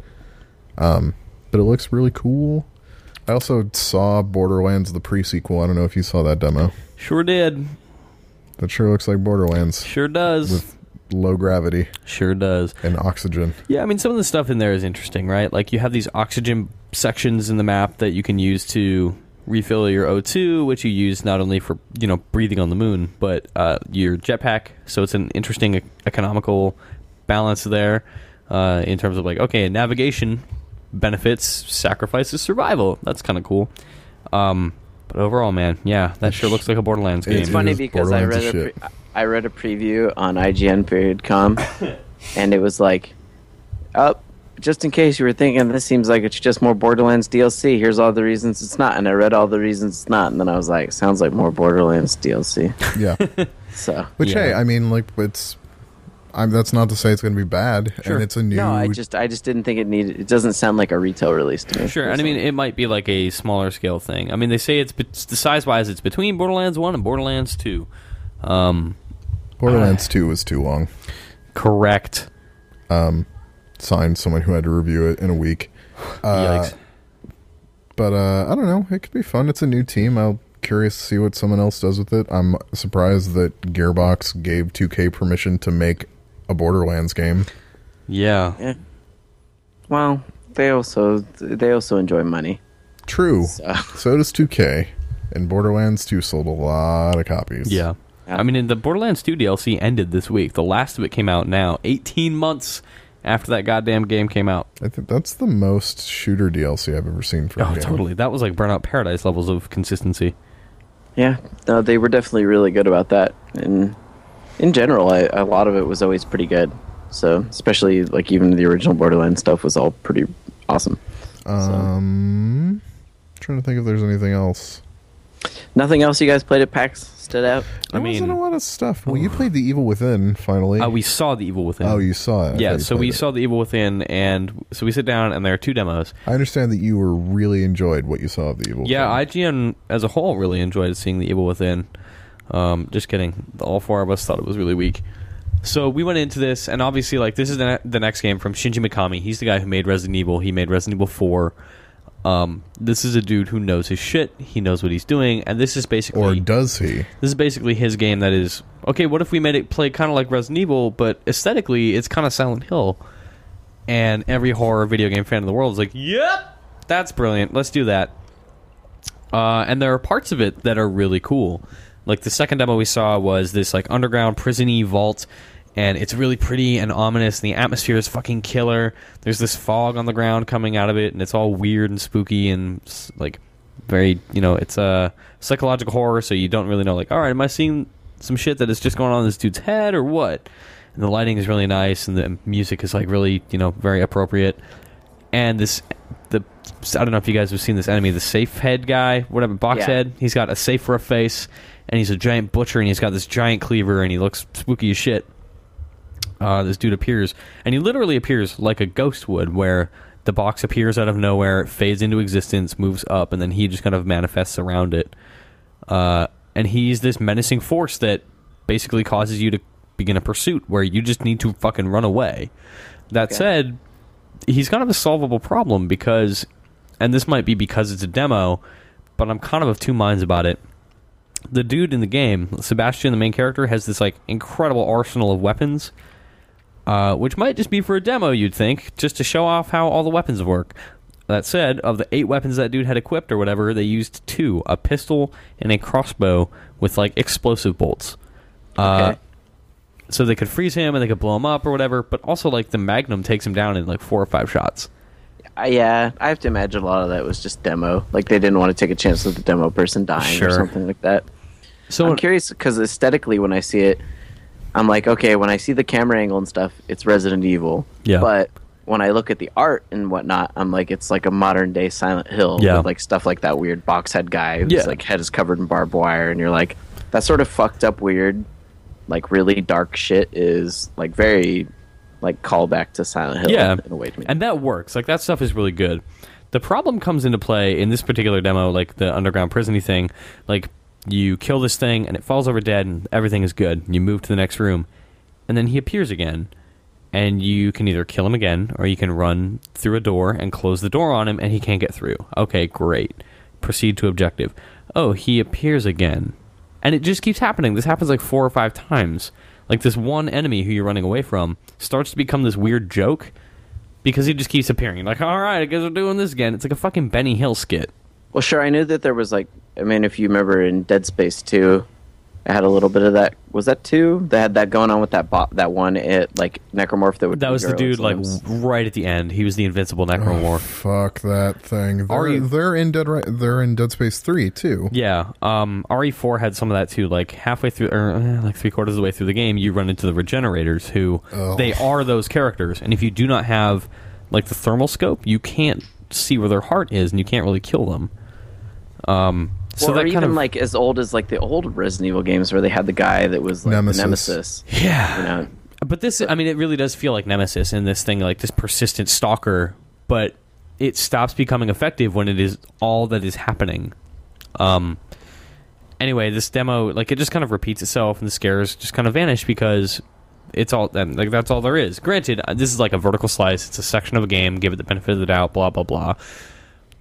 But it looks really cool. I also saw Borderlands, the pre-sequel. I don't know if you saw that demo. Sure did. That sure looks like Borderlands. Sure does. With low gravity. Sure does. And oxygen. Yeah, I mean, some of the stuff in there is interesting, right? Like, you have these oxygen sections in the map that you can use to refill your O2, which you use not only for, you know, breathing on the moon, but your jetpack. So it's an interesting economical balance there in terms of, like, okay, navigation benefits, sacrifices, survival. That's kind of cool. But overall, man, yeah, that sure looks like a Borderlands game. It's funny because I read a preview on IGN.com, and it was like, oh, just in case you were thinking this seems like it's just more Borderlands DLC, here's all the reasons it's not. And I read all the reasons it's not, and then I was like, sounds like more Borderlands DLC. Yeah. So, which, yeah. Hey, I mean, like, it's... that's not to say it's going to be bad, sure. And it's a new... No, I just didn't think it needed... It doesn't sound like a retail release to me. Sure, and I mean, it might be like a smaller scale thing. I mean, they say it's size-wise, it's between Borderlands 1 and Borderlands 2. Borderlands 2 was too long. Correct. Signed someone who had to review it in a week. Yikes. But, I don't know. It could be fun. It's a new team. I'll... curious to see what someone else does with it. I'm surprised that Gearbox gave 2K permission to make a Borderlands game. Yeah. Well, they also enjoy money. True. So does 2K. And Borderlands 2 sold a lot of copies. Yeah. I mean, and the Borderlands 2 DLC ended this week. The last of it came out now, 18 months after that goddamn game came out. I think that's the most shooter DLC I've ever seen for a game. Oh, totally. That was like Burnout Paradise levels of consistency. Yeah, no, they were definitely really good about that. And in general, a lot of it was always pretty good. So, especially, like, even the original Borderlands stuff was all pretty awesome. I'm trying to think if there's anything else. Nothing else you guys played at PAX stood out? There wasn't a lot of stuff. Well, you played the Evil Within, finally. We saw the Evil Within. Oh, you saw it. Yeah, so we saw the Evil Within, and so we sit down, and there are two demos. I understand that you really enjoyed what you saw of the Evil Within. Yeah, IGN as a whole really enjoyed seeing the Evil Within. Just kidding. All four of us thought it was really weak. So we went into this, and obviously, like, this is the next game from Shinji Mikami. He's the guy who made Resident Evil. He made Resident Evil 4. This is a dude who knows his shit. He knows what he's doing, and this is basically... Or does he? This is basically his game that is, okay, what if we made it play kind of like Resident Evil, but aesthetically, it's kind of Silent Hill. And every horror video game fan in the world is like, yep, that's brilliant, let's do that. And there are parts of it that are really cool. Like, the second demo we saw was this, like, underground prison-y vault, and it's really pretty and ominous, and the atmosphere is fucking killer. There's this fog on the ground coming out of it, and it's all weird and spooky and, like, very, you know, it's a psychological horror, so you don't really know, like, all right, am I seeing some shit that is just going on in this dude's head or what? And the lighting is really nice, and the music is, like, really, you know, very appropriate. And I don't know if you guys have seen this enemy, the safe head guy, whatever, box head. He's got a safe for a face, and he's a giant butcher, and he's got this giant cleaver, and he looks spooky as shit. This dude appears, and he literally appears like a ghost would, where the box appears out of nowhere, fades into existence, moves up, and then he just kind of manifests around it. And he's this menacing force that basically causes you to begin a pursuit where you just need to fucking run away. That said, he's kind of a solvable problem because, and this might be because it's a demo, but I'm kind of two minds about it. The dude in the game, Sebastian, the main character, has this, like, incredible arsenal of weapons. Which might just be for a demo, you'd think, just to show off how all the weapons work. That said, of the 8 weapons that dude had equipped or whatever, they used 2, a pistol and a crossbow with, like, explosive bolts. Okay. So they could freeze him and they could blow him up or whatever, but also, like, the Magnum takes him down in, like, 4 or 5 shots. Yeah, I have to imagine a lot of that was just demo. Like, they didn't want to take a chance with the demo person dying or something like that. So I'm curious, because aesthetically, when I see it, I'm like, okay, when I see the camera angle and stuff, it's Resident Evil. Yeah. But when I look at the art and whatnot, I'm like, it's like a modern-day Silent Hill. Yeah. With, like, stuff like that weird box head guy whose like, head is covered in barbed wire. And you're like, that sort of fucked up weird, like, really dark shit is, like, very, like, callback to Silent Hill in a way to me. And that works. Like, that stuff is really good. The problem comes into play in this particular demo, like the underground prison-y thing. Like, You kill this thing, and it falls over dead, and everything is good. You move to the next room, and then he appears again, and you can either kill him again, or you can run through a door and close the door on him, and he can't get through. Okay, great. Proceed to objective. Oh, he appears again. And it just keeps happening. This happens like 4 or 5 times. Like, this one enemy who you're running away from starts to become this weird joke because he just keeps appearing. You're like, all right, I guess we're doing this again. It's like a fucking Benny Hill skit. Well, sure, I knew that there was, like, I mean, if you remember in Dead Space 2, I had a little bit of that. Was that 2? They had that going on with that that one necromorph that would... That was the dude, like, right at the end. He was the invincible necromorph. Oh, fuck that thing. They're in Dead Space 3, too. Yeah. RE4 had some of that, too. Like, halfway through, or like 3/4 of the way through the game, you run into the regenerators, who... Oh. They are those characters. And if you do not have, like, the thermal scope, you can't see where their heart is, and you can't really kill them. So well, or even like as old as like the old Resident Evil games where they had the guy that was like Nemesis. Yeah. You know? But this, I mean, it really does feel like Nemesis in this thing, like this persistent stalker, but it stops becoming effective when it is all that is happening. Anyway, this demo, like, it just kind of repeats itself, and the scares just kind of vanish because it's all, like, that's all there is. Granted, this is like a vertical slice. It's a section of a game. Give it the benefit of the doubt, blah, blah, blah.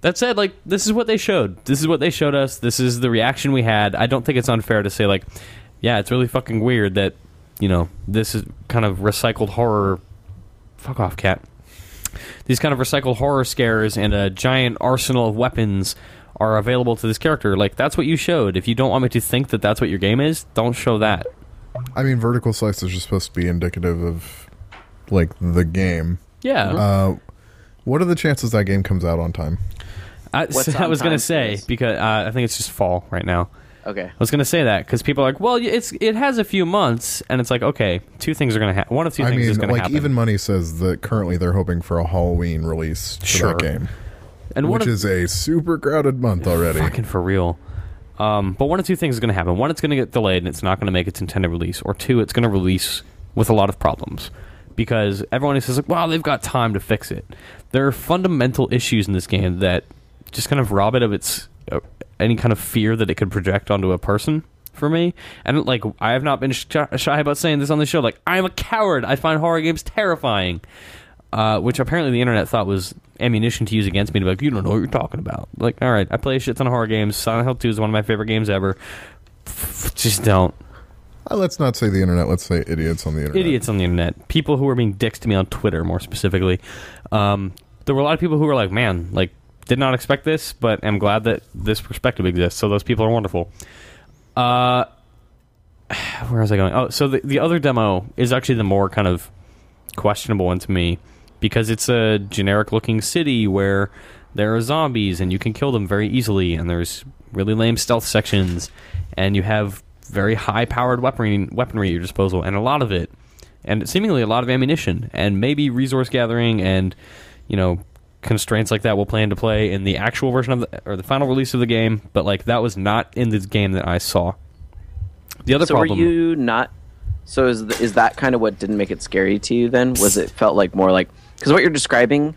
That said, like, this is what they showed. This is what they showed us. This is the reaction we had. I don't think it's unfair to say, like, yeah, it's really fucking weird that, you know, this is kind of recycled horror. Fuck off, cat. These kind of recycled horror scares and a giant arsenal of weapons are available to this character. Like, that's what you showed. If you don't want me to think that that's what your game is, don't show that. I mean, vertical slices are supposed to be indicative of, like, the game. Yeah. What are the chances that game comes out on time? I was going to say, because I think it's just fall right now. Okay. I was going to say that, because people are like, well, it has a few months, and it's like, okay, two things are going to happen. One of two things is going to happen. Even Money says that currently they're hoping for a Halloween release for that game, and which is a super crowded month already. Fucking for real. But one of two things is going to happen. One, it's going to get delayed, and it's not going to make its intended release. Or two, it's going to release with a lot of problems, because everyone is just like, wow, they've got time to fix it. There are fundamental issues in this game that just kind of rob it of its any kind of fear that it could project onto a person for me. And, like, I have not been shy about saying this on the show. Like, I'm a coward. I find horror games terrifying, which apparently the internet thought was ammunition to use against me. To be like, you don't know what you're talking about. Like, all right, I play a shit ton of horror games. Silent Hill 2 is one of my favorite games ever. Just don't. Let's not say the internet. Let's say idiots on the internet. Idiots on the internet. People who are being dicks to me on Twitter, more specifically. There were a lot of people who were like, man, like, did not expect this, but I'm glad that this perspective exists. So those people are wonderful. Where was I going? Oh, so the other demo is actually the more kind of questionable one to me, because it's a generic-looking city where there are zombies, and you can kill them very easily, and there's really lame stealth sections, and you have very high-powered weaponry at your disposal, and a lot of it, and seemingly a lot of ammunition, and maybe resource gathering, and, you know, constraints like that will play into play in the actual version of the final release of the game, but, like, that was not in the game that I saw. The other problem. So were you not? So is that kind of what didn't make it scary to you then? Was it felt like more like, because what you're describing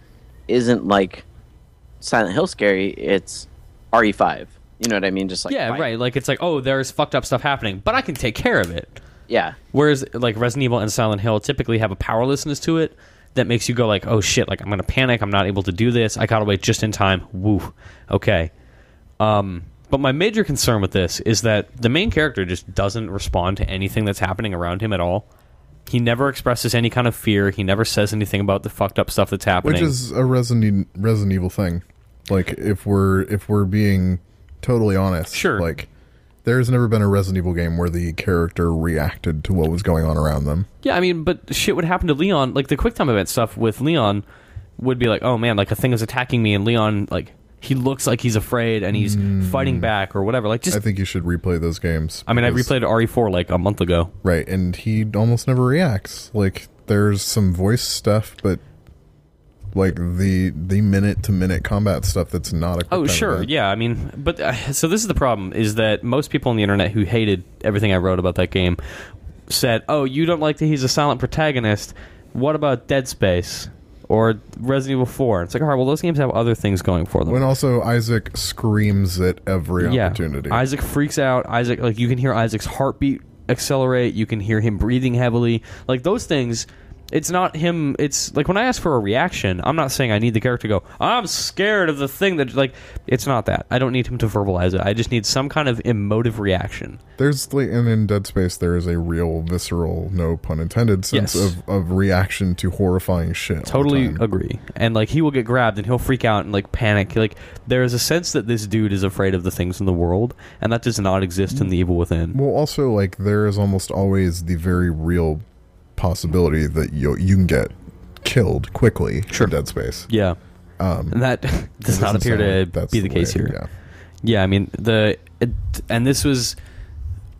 isn't like Silent Hill scary? It's RE5. You know what I mean? Just like, yeah, right. Like, it's like, oh, there's fucked up stuff happening, but I can take care of it. Yeah. Whereas, like, Resident Evil and Silent Hill typically have a powerlessness to it that makes you go like, oh shit, like, I'm going to panic, I'm not able to do this, I got away just in time, woo, okay. But my major concern with this is that the main character just doesn't respond to anything that's happening around him at all. He never expresses any kind of fear, he never says anything about the fucked up stuff that's happening. Which is a Resident Evil thing. Like, if we're being totally honest, sure. Like, there's never been a Resident Evil game where the character reacted to what was going on around them. Yeah, I mean, but shit would happen to Leon. Like, the QuickTime event stuff with Leon would be like, oh, man, like, a thing is attacking me, and Leon, like, he looks like he's afraid, and he's fighting back or whatever. Like, just, I think you should replay those games. I mean, I replayed RE4, like, a month ago. Right, and he almost never reacts. Like, there's some voice stuff, but, like, the minute-to-minute combat stuff that's not a... Oh, sure, event. Yeah, I mean, but... so this is the problem, is that most people on the internet who hated everything I wrote about that game said, oh, you don't like that he's a silent protagonist, what about Dead Space? or Resident Evil 4. It's like, all right, well, those games have other things going for them. When also Isaac screams at every opportunity. Isaac freaks out. Isaac, like, you can hear Isaac's heartbeat accelerate. You can hear him breathing heavily. Like, those things... It's not him. It's like when I ask for a reaction, I'm not saying I need the character to go, I'm scared of the thing that, like, it's not that. I don't need him to verbalize it. I just need some kind of emotive reaction. There's, and in Dead Space, there is a real visceral, no pun intended, sense of reaction to horrifying shit. Totally agree. And, like, he will get grabbed and he'll freak out and, like, panic. Like, there is a sense that this dude is afraid of the things in the world, and that does not exist in the Evil Within. Well, also, like, there is almost always the very real possibility that you can get killed quickly in Dead Space. Yeah. And that does not appear to be the case here. Yeah, I mean, and this was,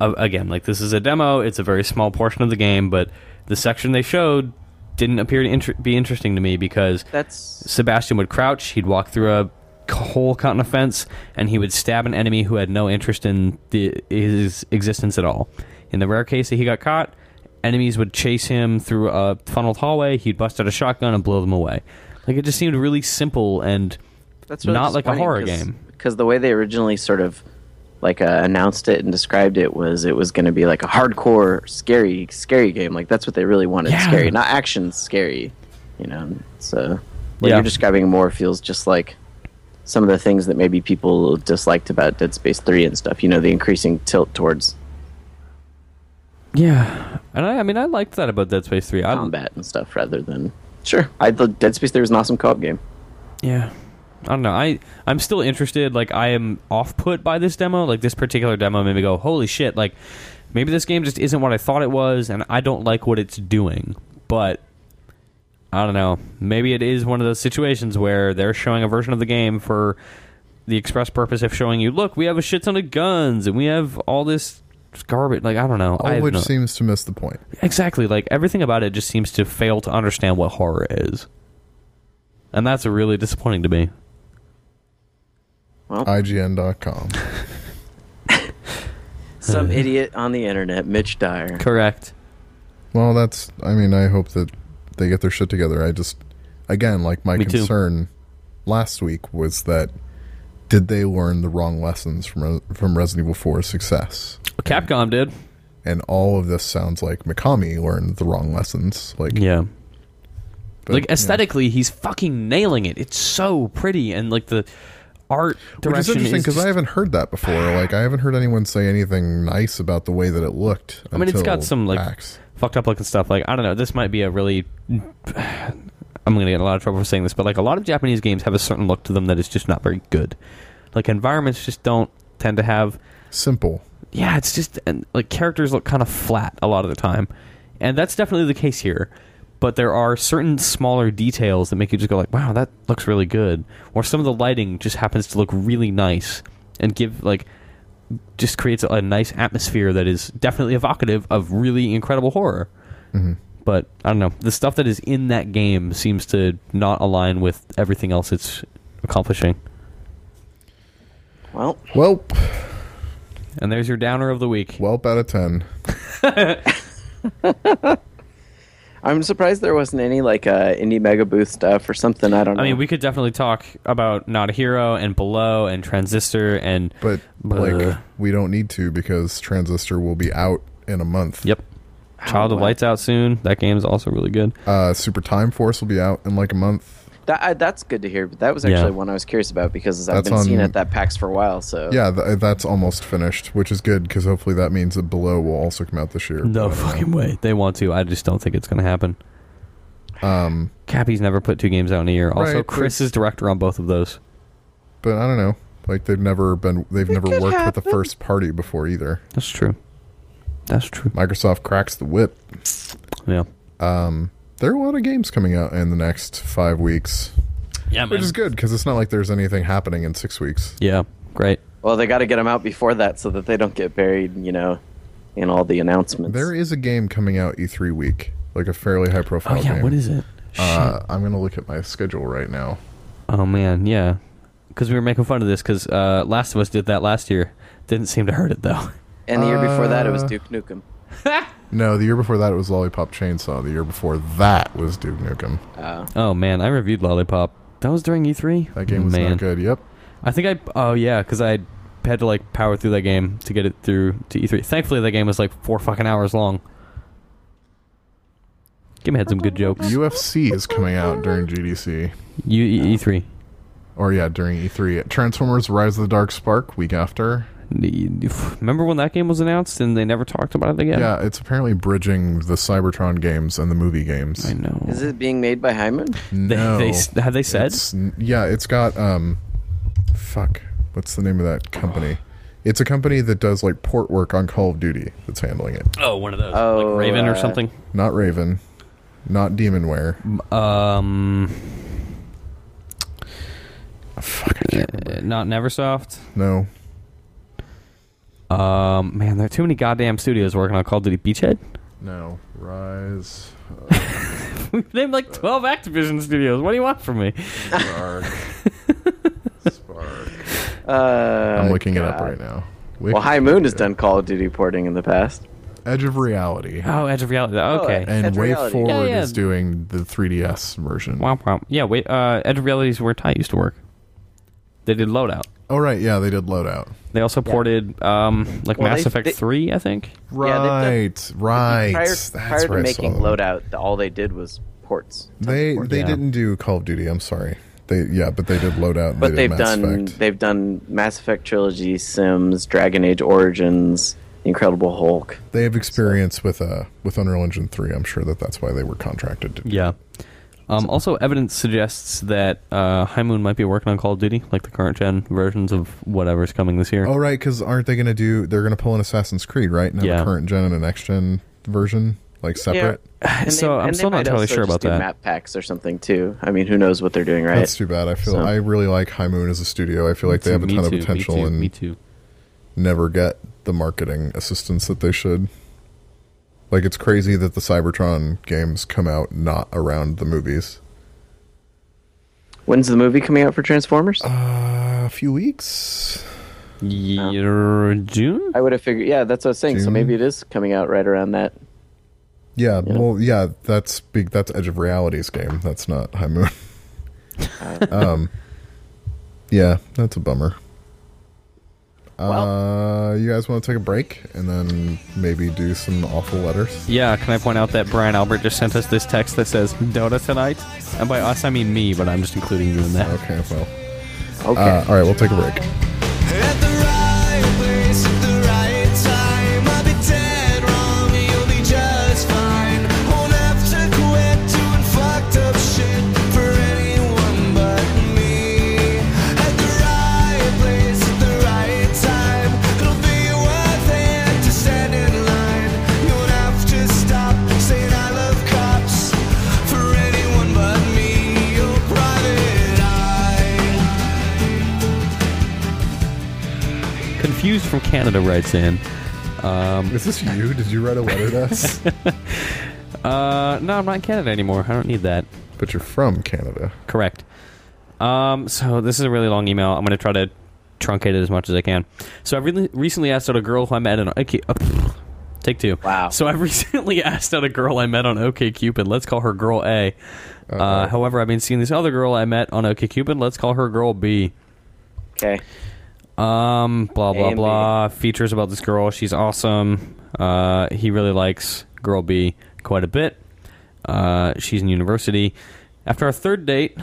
again, like, this is a demo. It's a very small portion of the game, but the section they showed didn't appear to be interesting to me because Sebastian would crouch, he'd walk through a whole cotton fence, and he would stab an enemy who had no interest in his existence at all. In the rare case that he got caught, enemies would chase him through a funneled hallway. He'd bust out a shotgun and blow them away. Like, it just seemed really simple and not like a horror game. Because the way they originally sort of like announced it and described it was going to be like a hardcore, scary game. Like, that's what they really wanted, scary, not action scary. You know, so what you're describing more feels just like some of the things that maybe people disliked about Dead Space 3 and stuff. You know, the increasing tilt towards. Yeah, and I mean, I liked that about Dead Space 3. Combat and stuff rather than... Sure, Dead Space 3 was an awesome co-op game. Yeah. I don't know, I'm still interested. Like, I am off-put by this demo. Like, this particular demo made me go, holy shit, like, maybe this game just isn't what I thought it was, and I don't like what it's doing. But, I don't know, maybe it is one of those situations where they're showing a version of the game for the express purpose of showing you, look, we have a shit ton of guns, and we have all this... garbage. Like, I don't know. All which seems to miss the point. Exactly. Like, everything about it just seems to fail to understand what horror is. And that's really disappointing to me. Well, IGN.com. Some idiot on the internet, Mitch Dyer. Correct. Well, that's... I mean, I hope that they get their shit together. I just... Again, like, my concern last week was that did they learn the wrong lessons from Resident Evil 4's success? Capcom did. And all of this sounds like Mikami learned the wrong lessons. Like, yeah. But, like, aesthetically, he's fucking nailing it. It's so pretty. And, like, the art direction is... Which is interesting, because I haven't heard that before. Like, I haven't heard anyone say anything nice about the way that it looked. I mean, it's got some, like, fucked up looking stuff. Like, I don't know. This might be a really... I'm going to get in a lot of trouble for saying this, but, like, a lot of Japanese games have a certain look to them that is just not very good. Like, environments just don't tend to have... Simple. Yeah, it's just, and, like, characters look kind of flat a lot of the time. And that's definitely the case here. But there are certain smaller details that make you just go like, wow, that looks really good. Or some of the lighting just happens to look really nice and give, like, just creates a nice atmosphere that is definitely evocative of really incredible horror. Mm-hmm. But, I don't know, the stuff that is in that game seems to not align with everything else it's accomplishing. Well... And there's your downer of the week. Welp out of 10. I'm surprised there wasn't any, like, indie mega booth stuff or something. I don't know. I mean, we could definitely talk about Not a Hero and Below and Transistor and... But, like, we don't need to because Transistor will be out in a month. Yep. Child of Light's out soon. That game's also really good. Super Time Force will be out in, like, a month. That's good to hear, but that was actually one I was curious about because I've been seeing it at that PAX for a while. So yeah, that's almost finished, which is good because hopefully that means that Below will also come out this year. No fucking way. They want to. I just don't think it's going to happen. Cappy's never put two games out in a year. Also, right, Chris is director on both of those. But I don't know. Like, they've never worked with a first party before either. That's true. Microsoft cracks the whip. Yeah. There are a lot of games coming out in the next 5 weeks. Yeah, man. Which is good, because it's not like there's anything happening in 6 weeks. Yeah, great. Well, they got to get them out before that so that they don't get buried, you know, in all the announcements. There is a game coming out E3 week, like a fairly high-profile game. Oh, yeah, what is it? I'm going to look at my schedule right now. Oh, man, yeah. Because we were making fun of this, because Last of Us did that last year. Didn't seem to hurt it, though. And the year before that, it was Duke Nukem. No, the year before that it was Lollipop Chainsaw. The year before that was Duke Nukem. Oh man, I reviewed Lollipop. That was during E3? That game was not good, yep. I think I... Oh yeah, because I had to like power through that game to get it through to E3. Thankfully that game was like 4 fucking hours long. Game had some good jokes. UFC is coming out during GDC. E3. Or yeah, during E3. Transformers Rise of the Dark Spark, week after. Remember when that game was announced and they never talked about it again? Yeah, it's apparently bridging the Cybertron games and the movie games. I know. Is it being made by High Moon? No. Have they said? Yeah, it's got... fuck. What's the name of that company? It's a company that does like port work on Call of Duty that's handling it. Oh, one of those. Oh, like Raven or something? Not Raven. Not Demonware. Fuck, I can't remember. Not Neversoft? No. Man, there are too many goddamn studios working on Call of Duty. Beachhead? No. Rise. We've named like 12 Activision studios. What do you want from me? Spark. Spark. I'm looking it up right now. Well, High Moon has done Call of Duty porting in the past. Edge of Reality. Oh, Edge of Reality. Okay. Oh, and Way Forward is doing the 3DS version. Wow, wow. Yeah, Edge of Reality is where Ty used to work. They did Loadout. Oh, right. Yeah, they did Loadout. They also ported Mass Effect 3, I think. Right. Right. Prior to making Loadout, all they did was ports. They didn't do Call of Duty. I'm sorry. But they did Loadout. But they've done Mass Effect Trilogy, Sims, Dragon Age Origins, Incredible Hulk. They have experience with Unreal Engine 3. I'm sure that's why they were contracted to do. Yeah. Also, evidence suggests that High Moon might be working on Call of Duty, like the current gen versions of whatever's coming this year. Oh, right, because aren't they going to do? They're going to pull an Assassin's Creed, right? And have a current gen and a next gen version, like separate. Yeah. I'm still not entirely sure about that. Map packs or something too. I mean, who knows what they're doing, right? That's too bad. I really like High Moon as a studio. I feel like they have a ton of potential and never get the marketing assistance that they should. Like, it's crazy that the Cybertron games come out not around the movies. When's the movie coming out for Transformers? A few weeks. June? I would have figured... Yeah, that's what I was saying. June. So maybe it is coming out right around that. Yeah, that's big. That's Edge of Reality's game. That's not High Moon. Yeah, that's a bummer. Well, you guys want to take a break and then maybe do some awful letters? Yeah, can I point out that Brian Albert just sent us this text that says Dota tonight? And by us, I mean me, but I'm just including you in that. Okay, well. Okay. All right, we'll take a break. Confused from Canada writes in. Is this you? Did you write a letter to us? No, I'm not in Canada anymore. I don't need that. But you're from Canada. Correct. So this is a really long email. I'm going to try to truncate it as much as I can. So I recently asked out a girl who I met in... Take two. Wow. So I recently asked out a girl I met on OKCupid. Let's call her Girl A. However, I've been seeing this other girl I met on OKCupid. Let's call her Girl B. Okay. Blah, blah, blah. Features about this girl. She's awesome. He really likes Girl B quite a bit. She's in university. After our third date,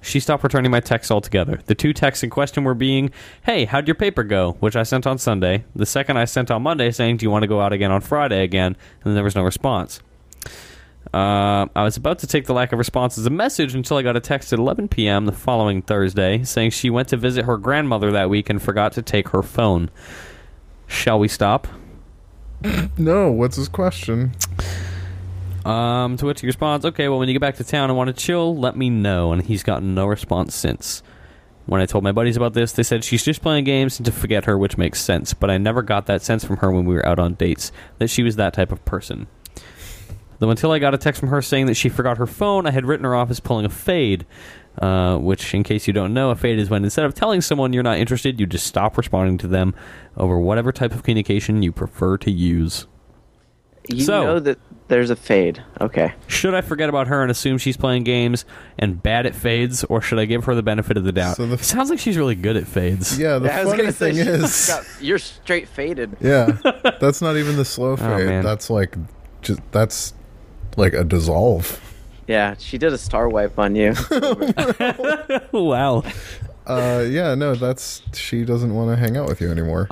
she stopped returning my texts altogether. The two texts in question were being, hey, how'd your paper go? Which I sent on Sunday. The second I sent on Monday saying, do you want to go out again on Friday again? And there was no response. I was about to take the lack of response as a message until I got a text at 11 p.m. the following Thursday saying she went to visit her grandmother that week and forgot to take her phone. Shall we stop? No, what's his question? To which he responds, okay, well, when you get back to town and want to chill, let me know. And he's gotten no response since. When I told my buddies about this, they said she's just playing games and to forget her, which makes sense. But I never got that sense from her when we were out on dates, that she was that type of person. Though until I got a text from her saying that she forgot her phone, I had written her off as pulling a fade, which, in case you don't know, a fade is when instead of telling someone you're not interested, you just stop responding to them over whatever type of communication you prefer to use. You know that there's a fade. Okay. Should I forget about her and assume she's playing games and bad at fades, or should I give her the benefit of the doubt? So it sounds like she's really good at fades. Yeah, the funny thing is, you're straight faded. Yeah, that's not even the slow fade. Oh, that's like a dissolve. Yeah, she did a star wipe on you. Wow. She doesn't want to hang out with you anymore.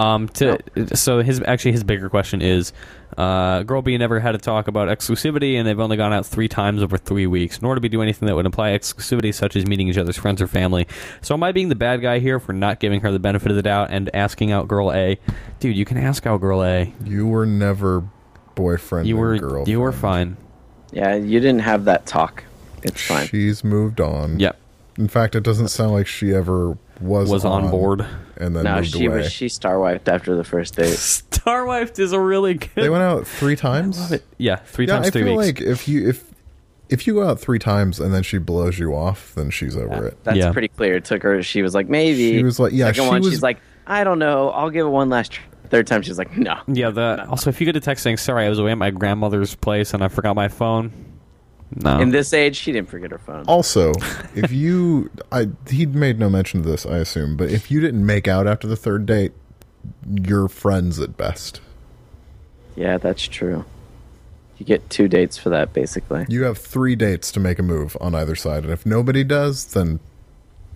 So his bigger question is, Girl B never had a talk about exclusivity, and they've only gone out 3 times over 3 weeks, nor did we do anything that would imply exclusivity, such as meeting each other's friends or family. So am I being the bad guy here for not giving her the benefit of the doubt and asking out Girl A? Dude, you can ask out Girl A. You were never boyfriend and girlfriend. You were fine. Yeah, you didn't have that talk. It's fine. She's moved on. Yep. In fact, it doesn't sound like she ever was on board, and then moved away. She star-wiped after the first date. Star-wiped is a really good. They went out 3 times. I love it. Yeah, 3 times. I feel 3 weeks. Like if you go out 3 times and then she blows you off, then she's over it. That's pretty clear. It took her. She was like, maybe. She was like, yeah. She's like, I don't know. I'll give it one last try. Third time, she's like, no. Yeah. Also, if you get a text saying, "Sorry, I was away at my grandmother's place and I forgot my phone." No. In this age, she didn't forget her phone. Also, if you... he made no mention of this, I assume, but if you didn't make out after the 3rd date, you're friends at best. Yeah, that's true. You get 2 dates for that, basically. You have 3 dates to make a move on either side, and if nobody does, then...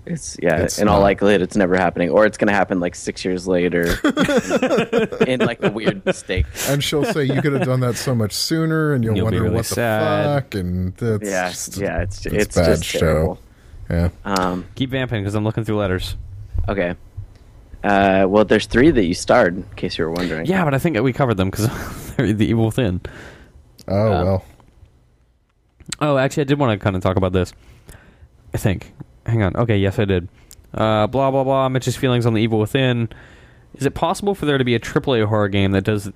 It's in all likelihood, it's never happening, or it's going to happen like 6 years later in like a weird mistake. And she'll say you could have done that so much sooner, and you'll wonder really what sad. The fuck. And it's bad just show. Yeah. Keep vamping because I'm looking through letters. Okay. Well, there's 3 that you starred, in case you were wondering. Yeah, but I think we covered them because they're the Evil Within. Oh well. Oh, actually, I did want to kind of talk about this. I think. Hang on. Okay, yes, I did. Blah, blah, blah. Mitch's feelings on the Evil Within. Is it possible for there to be a AAA horror game that does...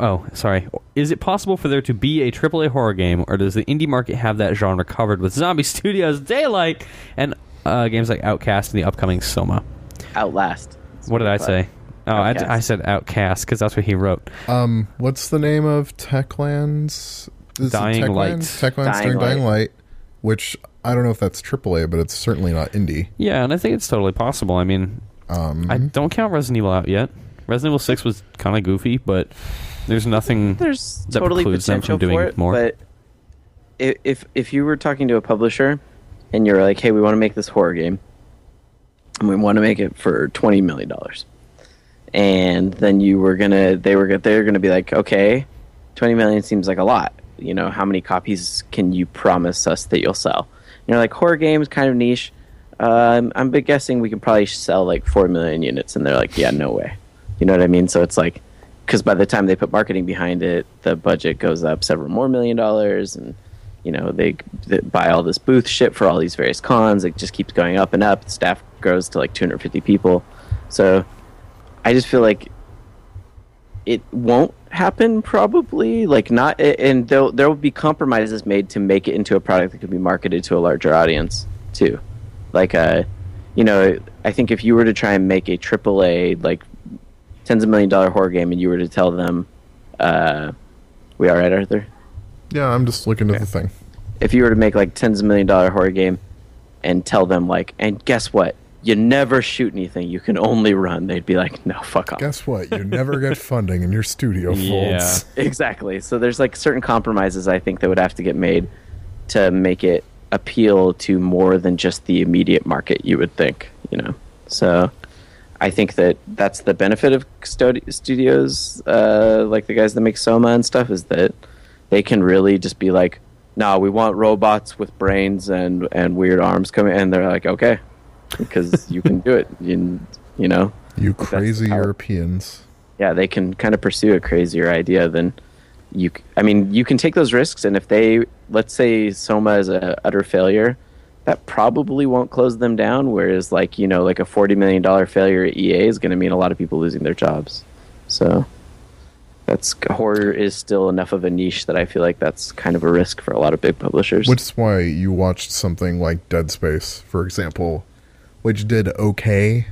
Oh, sorry. Is it possible for there to be a AAA horror game, or does the indie market have that genre covered with Zombie Studios, Daylight, and games like Outcast and the upcoming Soma? Outlast. What did I say? Oh, I said Outcast, because that's what he wrote. What's the name of Techland's... Dying Light. Techland's doing Dying Light, which... I don't know if that's AAA, but it's certainly not indie. Yeah, and I think it's totally possible. I mean, I don't count Resident Evil out yet. Resident Evil 6 was kind of goofy, but there's nothing that totally precludes them from doing more. But if you were talking to a publisher and you're like, hey, we want to make this horror game, and we want to make it for $20 million, and then they're going to be like, okay, $20 million seems like a lot. You know, how many copies can you promise us that you'll sell? You know, like horror games, kind of niche. I'm guessing we can probably sell like 4 million units. And they're like, yeah, no way. You know what I mean? So it's like, because by the time they put marketing behind it, the budget goes up several more $1 million. And, you know, they buy all this booth shit for all these various cons. It just keeps going up and up. The staff grows to like 250 people. So I just feel like it won't happen, probably. Like, not, and there will be compromises made to make it into a product that could be marketed to a larger audience too. Like, you know, I think if you were to try and make a AAA, like, tens of $1 million horror game, and you were to tell them, we all right, Arthur? Yeah, I'm just looking at the thing. If you were to make like tens of $1 million horror game and tell them, like, and guess what? You never shoot anything. You can only run. They'd be like, no, fuck off. Guess what? You never get funding and your studio folds. Yeah, exactly. So there's like certain compromises, I think, that would have to get made to make it appeal to more than just the immediate market, you would think, you know? So I think that's the benefit of studios, like the guys that make Soma and stuff, is that they can really just be like, no, we want robots with brains and weird arms coming. And they're like, okay. Because you can do it, you know. You crazy Europeans. Yeah, they can kind of pursue a crazier idea than you. I mean, you can take those risks, and if they, let's say, Soma is an utter failure, that probably won't close them down. Whereas, like, you know, like a $40 million failure at EA is going to mean a lot of people losing their jobs. So that's, horror is still enough of a niche that I feel like that's kind of a risk for a lot of big publishers. Which is why you watched something like Dead Space, for example. Which did okay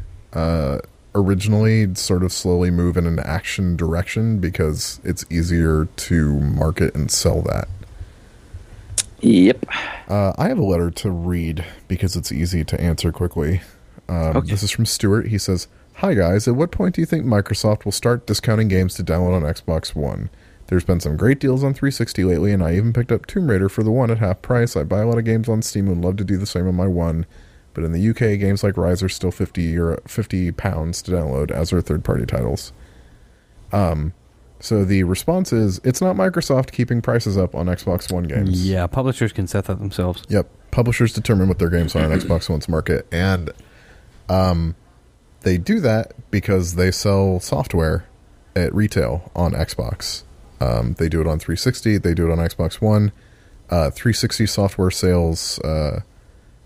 originally sort of slowly move in an action direction because it's easier to market and sell that. Yep. I have a letter to read because it's easy to answer quickly. Okay. This is from Stuart. He says, "Hi guys, at what point do you think Microsoft will start discounting games to download on Xbox One? There's been some great deals on 360 lately, and I even picked up Tomb Raider for the One at half price. I buy a lot of games on Steam and would love to do the same on my One. But in the UK, games like Rise are still £50 to download, as are third-party titles." So the response is, it's not Microsoft keeping prices up on Xbox One games. Yeah, publishers can set that themselves. Yep. Publishers determine what their games are on Xbox One's market. And they do that because they sell software at retail on Xbox. They do it on 360. They do it on Xbox One. 360 software sales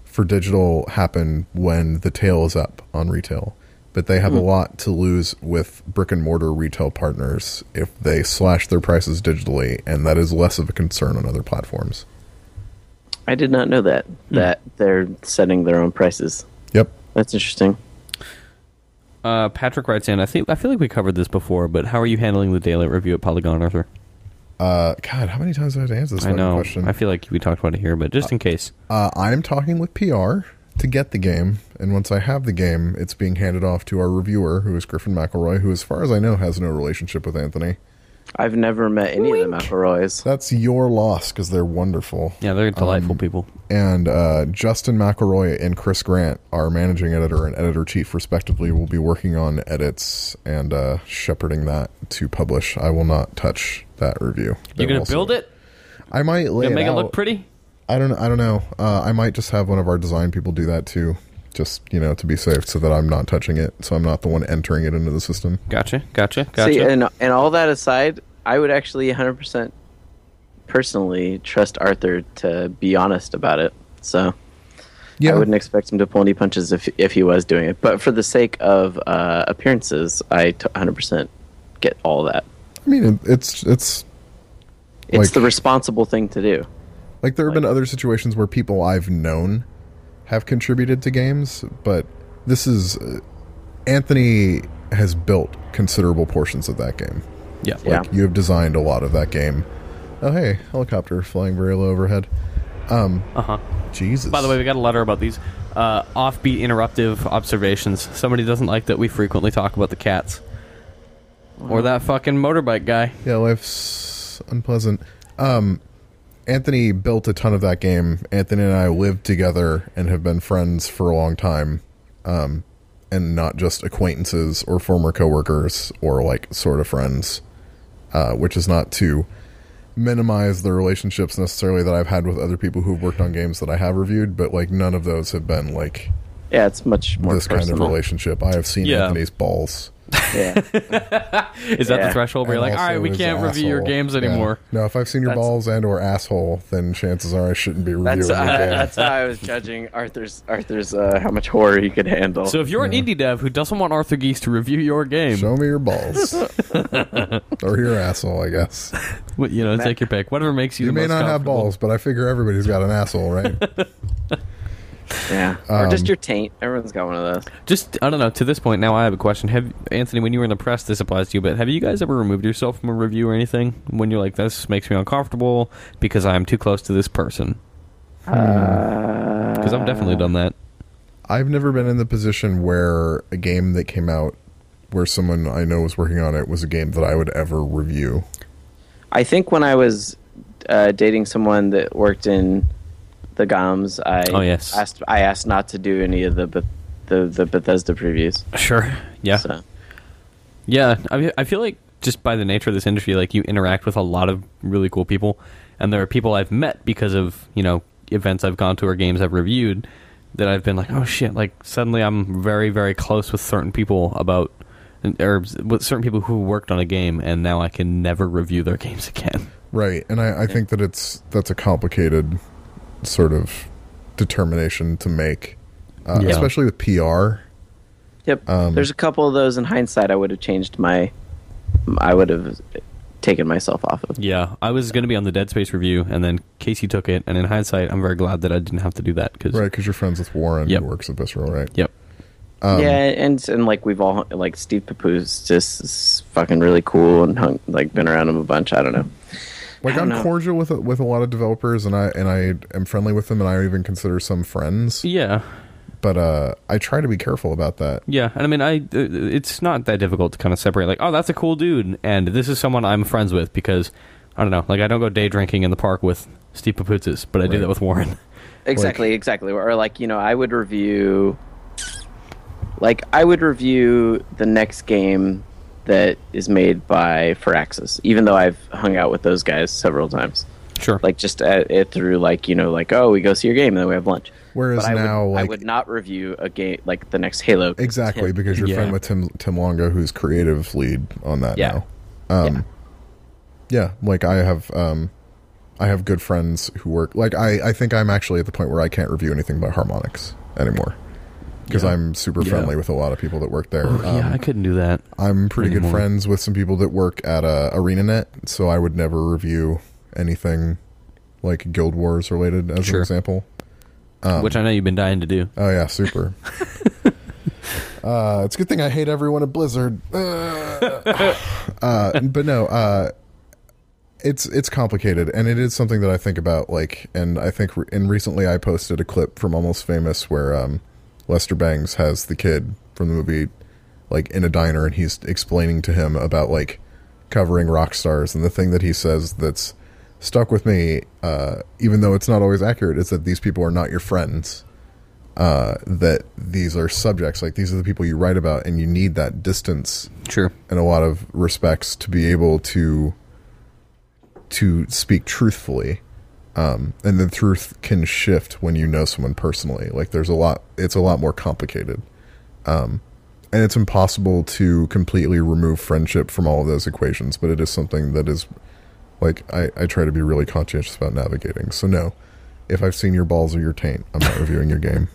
for digital happen when the tail is up on retail. But they have a lot to lose with brick and mortar retail partners if they slash their prices digitally, and that is less of a concern on other platforms. I did not know that, that they're setting their own prices. Yep. That's interesting. Patrick writes in, I feel like we covered this before, but how are you handling the Daylight review at Polygon, Arthur? God, how many times do I have to answer this question? I feel like we talked about it here, but just in case. I'm talking with PR to get the game, and once I have the game, it's being handed off to our reviewer, who is Griffin McElroy, who, as far as I know, has no relationship with Anthony. I've never met any of the McElroys. That's your loss, because they're wonderful. Yeah, they're delightful people. And Justin McElroy and Chris Grant, our managing editor and editor-chief, respectively, will be working on edits and shepherding that to publish. I will not touch that review. You're going to build it? I might lay it out. Make it look pretty? I don't know. I might just have one of our design people do that, too, just, you know, to be safe, so that I'm not touching it, so I'm not the one entering it into the system. Gotcha. See, and all that aside, I would actually 100% personally trust Arthur to be honest about it. So yeah. I wouldn't expect him to pull any punches if he was doing it. But for the sake of appearances, I 100% get all that. I mean, it's the responsible thing to do. Like, there have been other situations where people I've known have contributed to games, but this is Anthony has built considerable portions of that game. Yeah. You have designed a lot of that game. Oh, hey, helicopter flying very low overhead. Jesus. By the way, we got a letter about these offbeat interruptive observations. Somebody doesn't like that we frequently talk about the cats. Or that fucking motorbike guy. Yeah, life's unpleasant. Anthony built a ton of that game. Anthony and I lived together and have been friends for a long time, and not just acquaintances or former coworkers or like sort of friends, which is not to minimize the relationships necessarily that I've had with other people who've worked on games that I have reviewed, but like none of those have been like, yeah, it's much more this personal kind of relationship. I have seen Anthony's balls. Yeah. Is that the threshold where you're like, all right, we can't review your games anymore? Yeah. No, if I've seen your balls and or asshole, then chances are I shouldn't be reviewing your game. That's how I was judging Arthur's how much horror he could handle. So if you're an indie dev who doesn't want Arthur Geese to review your game, show me your balls. Or your asshole, I guess. Well, you know, take your pick. Whatever makes you the most comfortable. You may not have balls, but I figure everybody's got an asshole, right? Yeah, or just your taint. Everyone's got one of those. Just, I don't know, to this point now I have a question. Have Anthony, when you were in the press, this applies to you, but have you guys ever removed yourself from a review or anything when you're like, this makes me uncomfortable because I'm too close to this person? Because I've definitely done that. I've never been in the position where a game that came out where someone I know was working on it was a game that I would ever review. I think when I was dating someone that worked in the GOMS, I asked not to do any of the Bethesda previews. Sure. Yeah. So. Yeah. I feel like just by the nature of this industry, like you interact with a lot of really cool people, and there are people I've met because of, you know, events I've gone to or games I've reviewed that I've been like, oh shit, like suddenly I'm very, very close with certain people with certain people who worked on a game, and now I can never review their games again. Right. And I think that that's a complicated sort of determination to make, especially with PR. Yep. There's a couple of those in hindsight I would have changed I would have taken myself off of. Yeah, I was going to be on the Dead Space review, and then Casey took it, and in hindsight I'm very glad that I didn't have to do that. Because you're friends with Warren, who works at Visceral, right? Yep. Yeah, and like we've all like Steve Papoose just is fucking really cool and hung, like been around him a bunch. I don't know. Like I'm cordial with a lot of developers, and I am friendly with them, and I even consider some friends. Yeah, but I try to be careful about that. Yeah, and I mean, it's not that difficult to kind of separate. Like, oh, that's a cool dude, and this is someone I'm friends with because I don't know. Like, I don't go day drinking in the park with Steve Papoutsis, but I do that with Warren. Exactly, like, exactly. Or like, you know, I would review the next game that is made by Firaxis, even though I've hung out with those guys several times. Sure. Like, just it through, like, you know, like, oh, we go see your game, and then we have lunch. Whereas I would not review a game, like, the next Halo. Exactly, because you're friend with Tim Longo, who's creative lead on that now. Like, I have good friends who work... Like, I think I'm actually at the point where I can't review anything by Harmonix anymore. Because I'm super friendly with a lot of people that work there. I couldn't do that. I'm pretty anymore. Good friends with some people that work at ArenaNet, so I would never review anything like Guild Wars related, as an example. Which I know you've been dying to do. Oh, yeah, super. It's a good thing I hate everyone at Blizzard. But no... It's complicated, and it is something that I think about, like, and I think recently I posted a clip from Almost Famous where Lester Bangs has the kid from the movie, like, in a diner, and he's explaining to him about, like, covering rock stars, and the thing that he says that's stuck with me, even though it's not always accurate, is that these people are not your friends, that these are subjects, like, these are the people you write about, and you need that distance in a lot of respects to be able to speak truthfully, and the truth can shift when you know someone personally. Like, there's a lot, it's a lot more complicated, and it's impossible to completely remove friendship from all of those equations, but it is something that is, like, I try to be really conscientious about navigating. So no, if I've seen your balls or your taint, I'm not reviewing your game.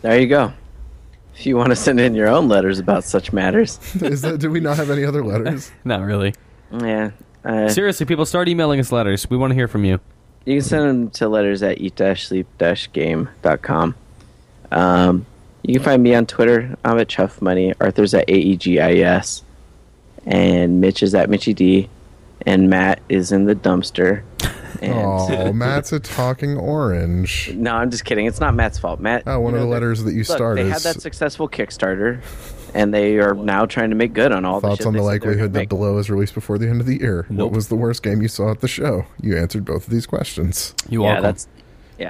There you go. If you want to send in your own letters about such matters. Do we not have any other letters? Not really. Yeah. Seriously, people, start emailing us letters. We want to hear from you. You can send them to letters at eat-sleep-game.com. You can find me on Twitter. I'm at Chuff Money. Arthur's at AEGIS. And Mitch is at Mitchy D. And Matt is in the dumpster. Oh, Matt's a talking orange. No, I'm just kidding. It's not Matt's fault. Matt. Oh, one of the letters that you started. They had that successful Kickstarter, and they are now trying to make good on all the shit. Thoughts on the likelihood that Below is released before the end of the year? Nope. What was the worst game you saw at the show? You answered both of these questions. You are. That's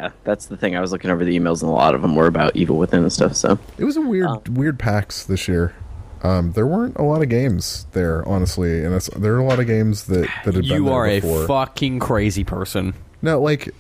the thing. I was looking over the emails, and a lot of them were about Evil Within and stuff. So it was a weird PAX this year. There weren't a lot of games there, honestly, and there are a lot of games that had been there before. You are a fucking crazy person. No, like,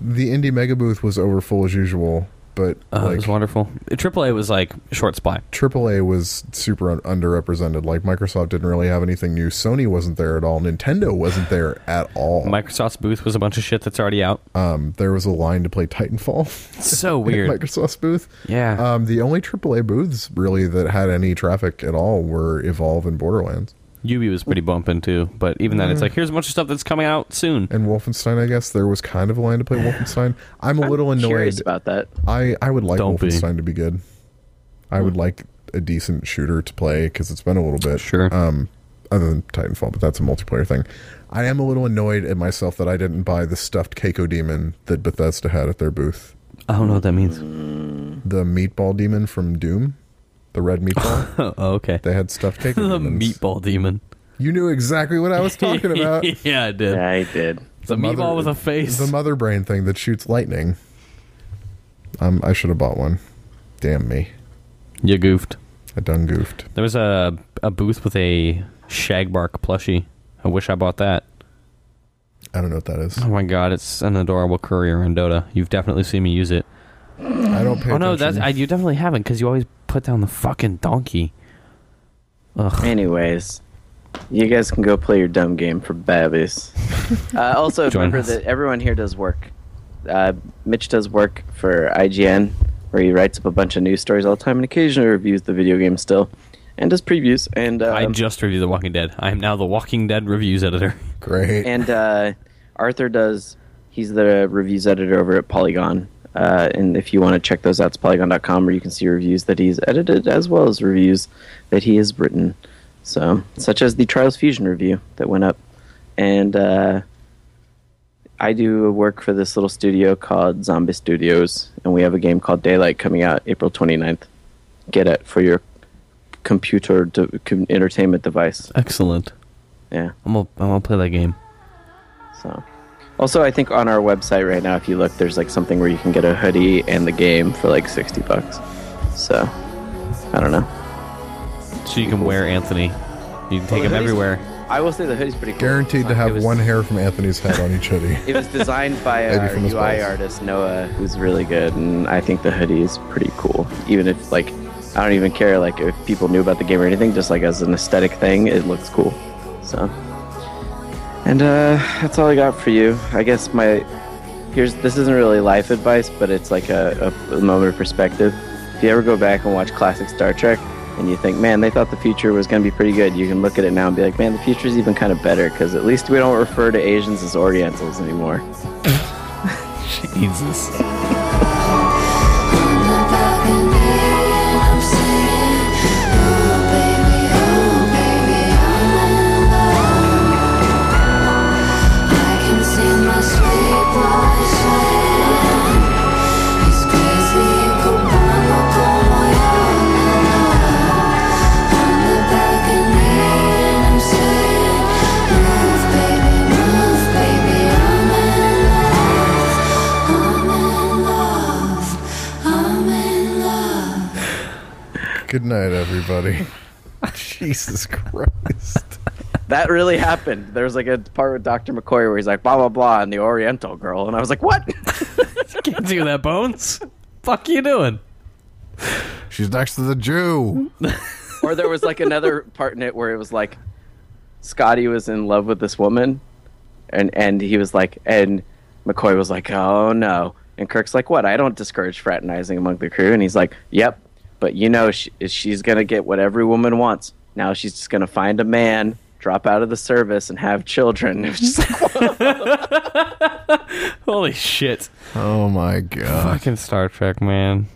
the indie mega booth was overfull as usual, but like, it was wonderful. AAA was like short supply. AAA was super underrepresented. Like, Microsoft didn't really have anything new. Sony wasn't there at all. Nintendo wasn't there at all. Microsoft's booth was a bunch of shit that's already out. There was a line to play Titanfall. So weird. Microsoft's booth. Yeah. The only AAA booths really that had any traffic at all were Evolve and Borderlands. Ubi was pretty bumping too, but even then, it's like, here's a bunch of stuff that's coming out soon. And Wolfenstein, I guess there was kind of a line to play Wolfenstein. I'm a little annoyed about that. I would like Wolfenstein to be good. I would like a decent shooter to play because it's been a little bit. Sure. Other than Titanfall, but that's a multiplayer thing. I am a little annoyed at myself that I didn't buy the stuffed Keiko demon that Bethesda had at their booth. I don't know what that means. The meatball demon from Doom. The red meatball. Oh, okay. They had stuffed Keiko demons. The meatball demon. You knew exactly what I was talking about. Yeah, I did. Yeah, I did. The meatball with a face. The mother brain thing that shoots lightning. I should have bought one. Damn me. You goofed. I done goofed. There was a booth with a Shagbark plushie. I wish I bought that. I don't know what that is. Oh my god, it's an adorable courier in Dota. You've definitely seen me use it. I don't pay attention. Oh no, you definitely haven't, because you always put down the fucking donkey. Ugh. Anyways, you guys can go play your dumb game for babbies. Also, remember that everyone here does work. Mitch does work for IGN, where he writes up a bunch of news stories all the time and occasionally reviews the video game still, and does previews. And I just reviewed The Walking Dead. I am now the Walking Dead reviews editor. Great. And Arthur he's the reviews editor over at Polygon. And if you want to check those out, it's polygon.com, where you can see reviews that he's edited as well as reviews that he has written. So, such as the Trials Fusion review that went up. And I do work for this little studio called Zombie Studios, and we have a game called Daylight coming out April 29th. Get it for your computer entertainment device. Excellent. Yeah. I'm gonna play that game. So, also, I think on our website right now, if you look, there's like something where you can get a hoodie and the game for like $60. So, I don't know. So you can wear Anthony. You can take him everywhere. I will say the hoodie's pretty cool. Guaranteed to have one hair from Anthony's head on each hoodie. It was designed by our UI artist, Noah, who's really good, and I think the hoodie is pretty cool. Even if, like, I don't even care, like, if people knew about the game or anything, just, like, as an aesthetic thing, it looks cool. So, and that's all I got for you. I guess this isn't really life advice, but it's like a moment of perspective. If you ever go back and watch classic Star Trek, and you think, man, they thought the future was going to be pretty good. You can look at it now and be like, man, the future's even kind of better, because at least we don't refer to Asians as Orientals anymore. Jesus. Good night, everybody. Jesus Christ. That really happened. There was like a part with Dr. McCoy where he's like, blah, blah, blah, and the Oriental girl. And I was like, what? You can't do that, Bones. Fuck you doing? She's next to the Jew. Or there was like another part in it where it was like, Scotty was in love with this woman. And he was like, and McCoy was like, oh, no. And Kirk's like, what? I don't discourage fraternizing among the crew. And he's like, yep. But you know, she's going to get what every woman wants. Now she's just going to find a man, drop out of the service, and have children. It was just like, holy shit. Oh, my God. Fucking Star Trek, man.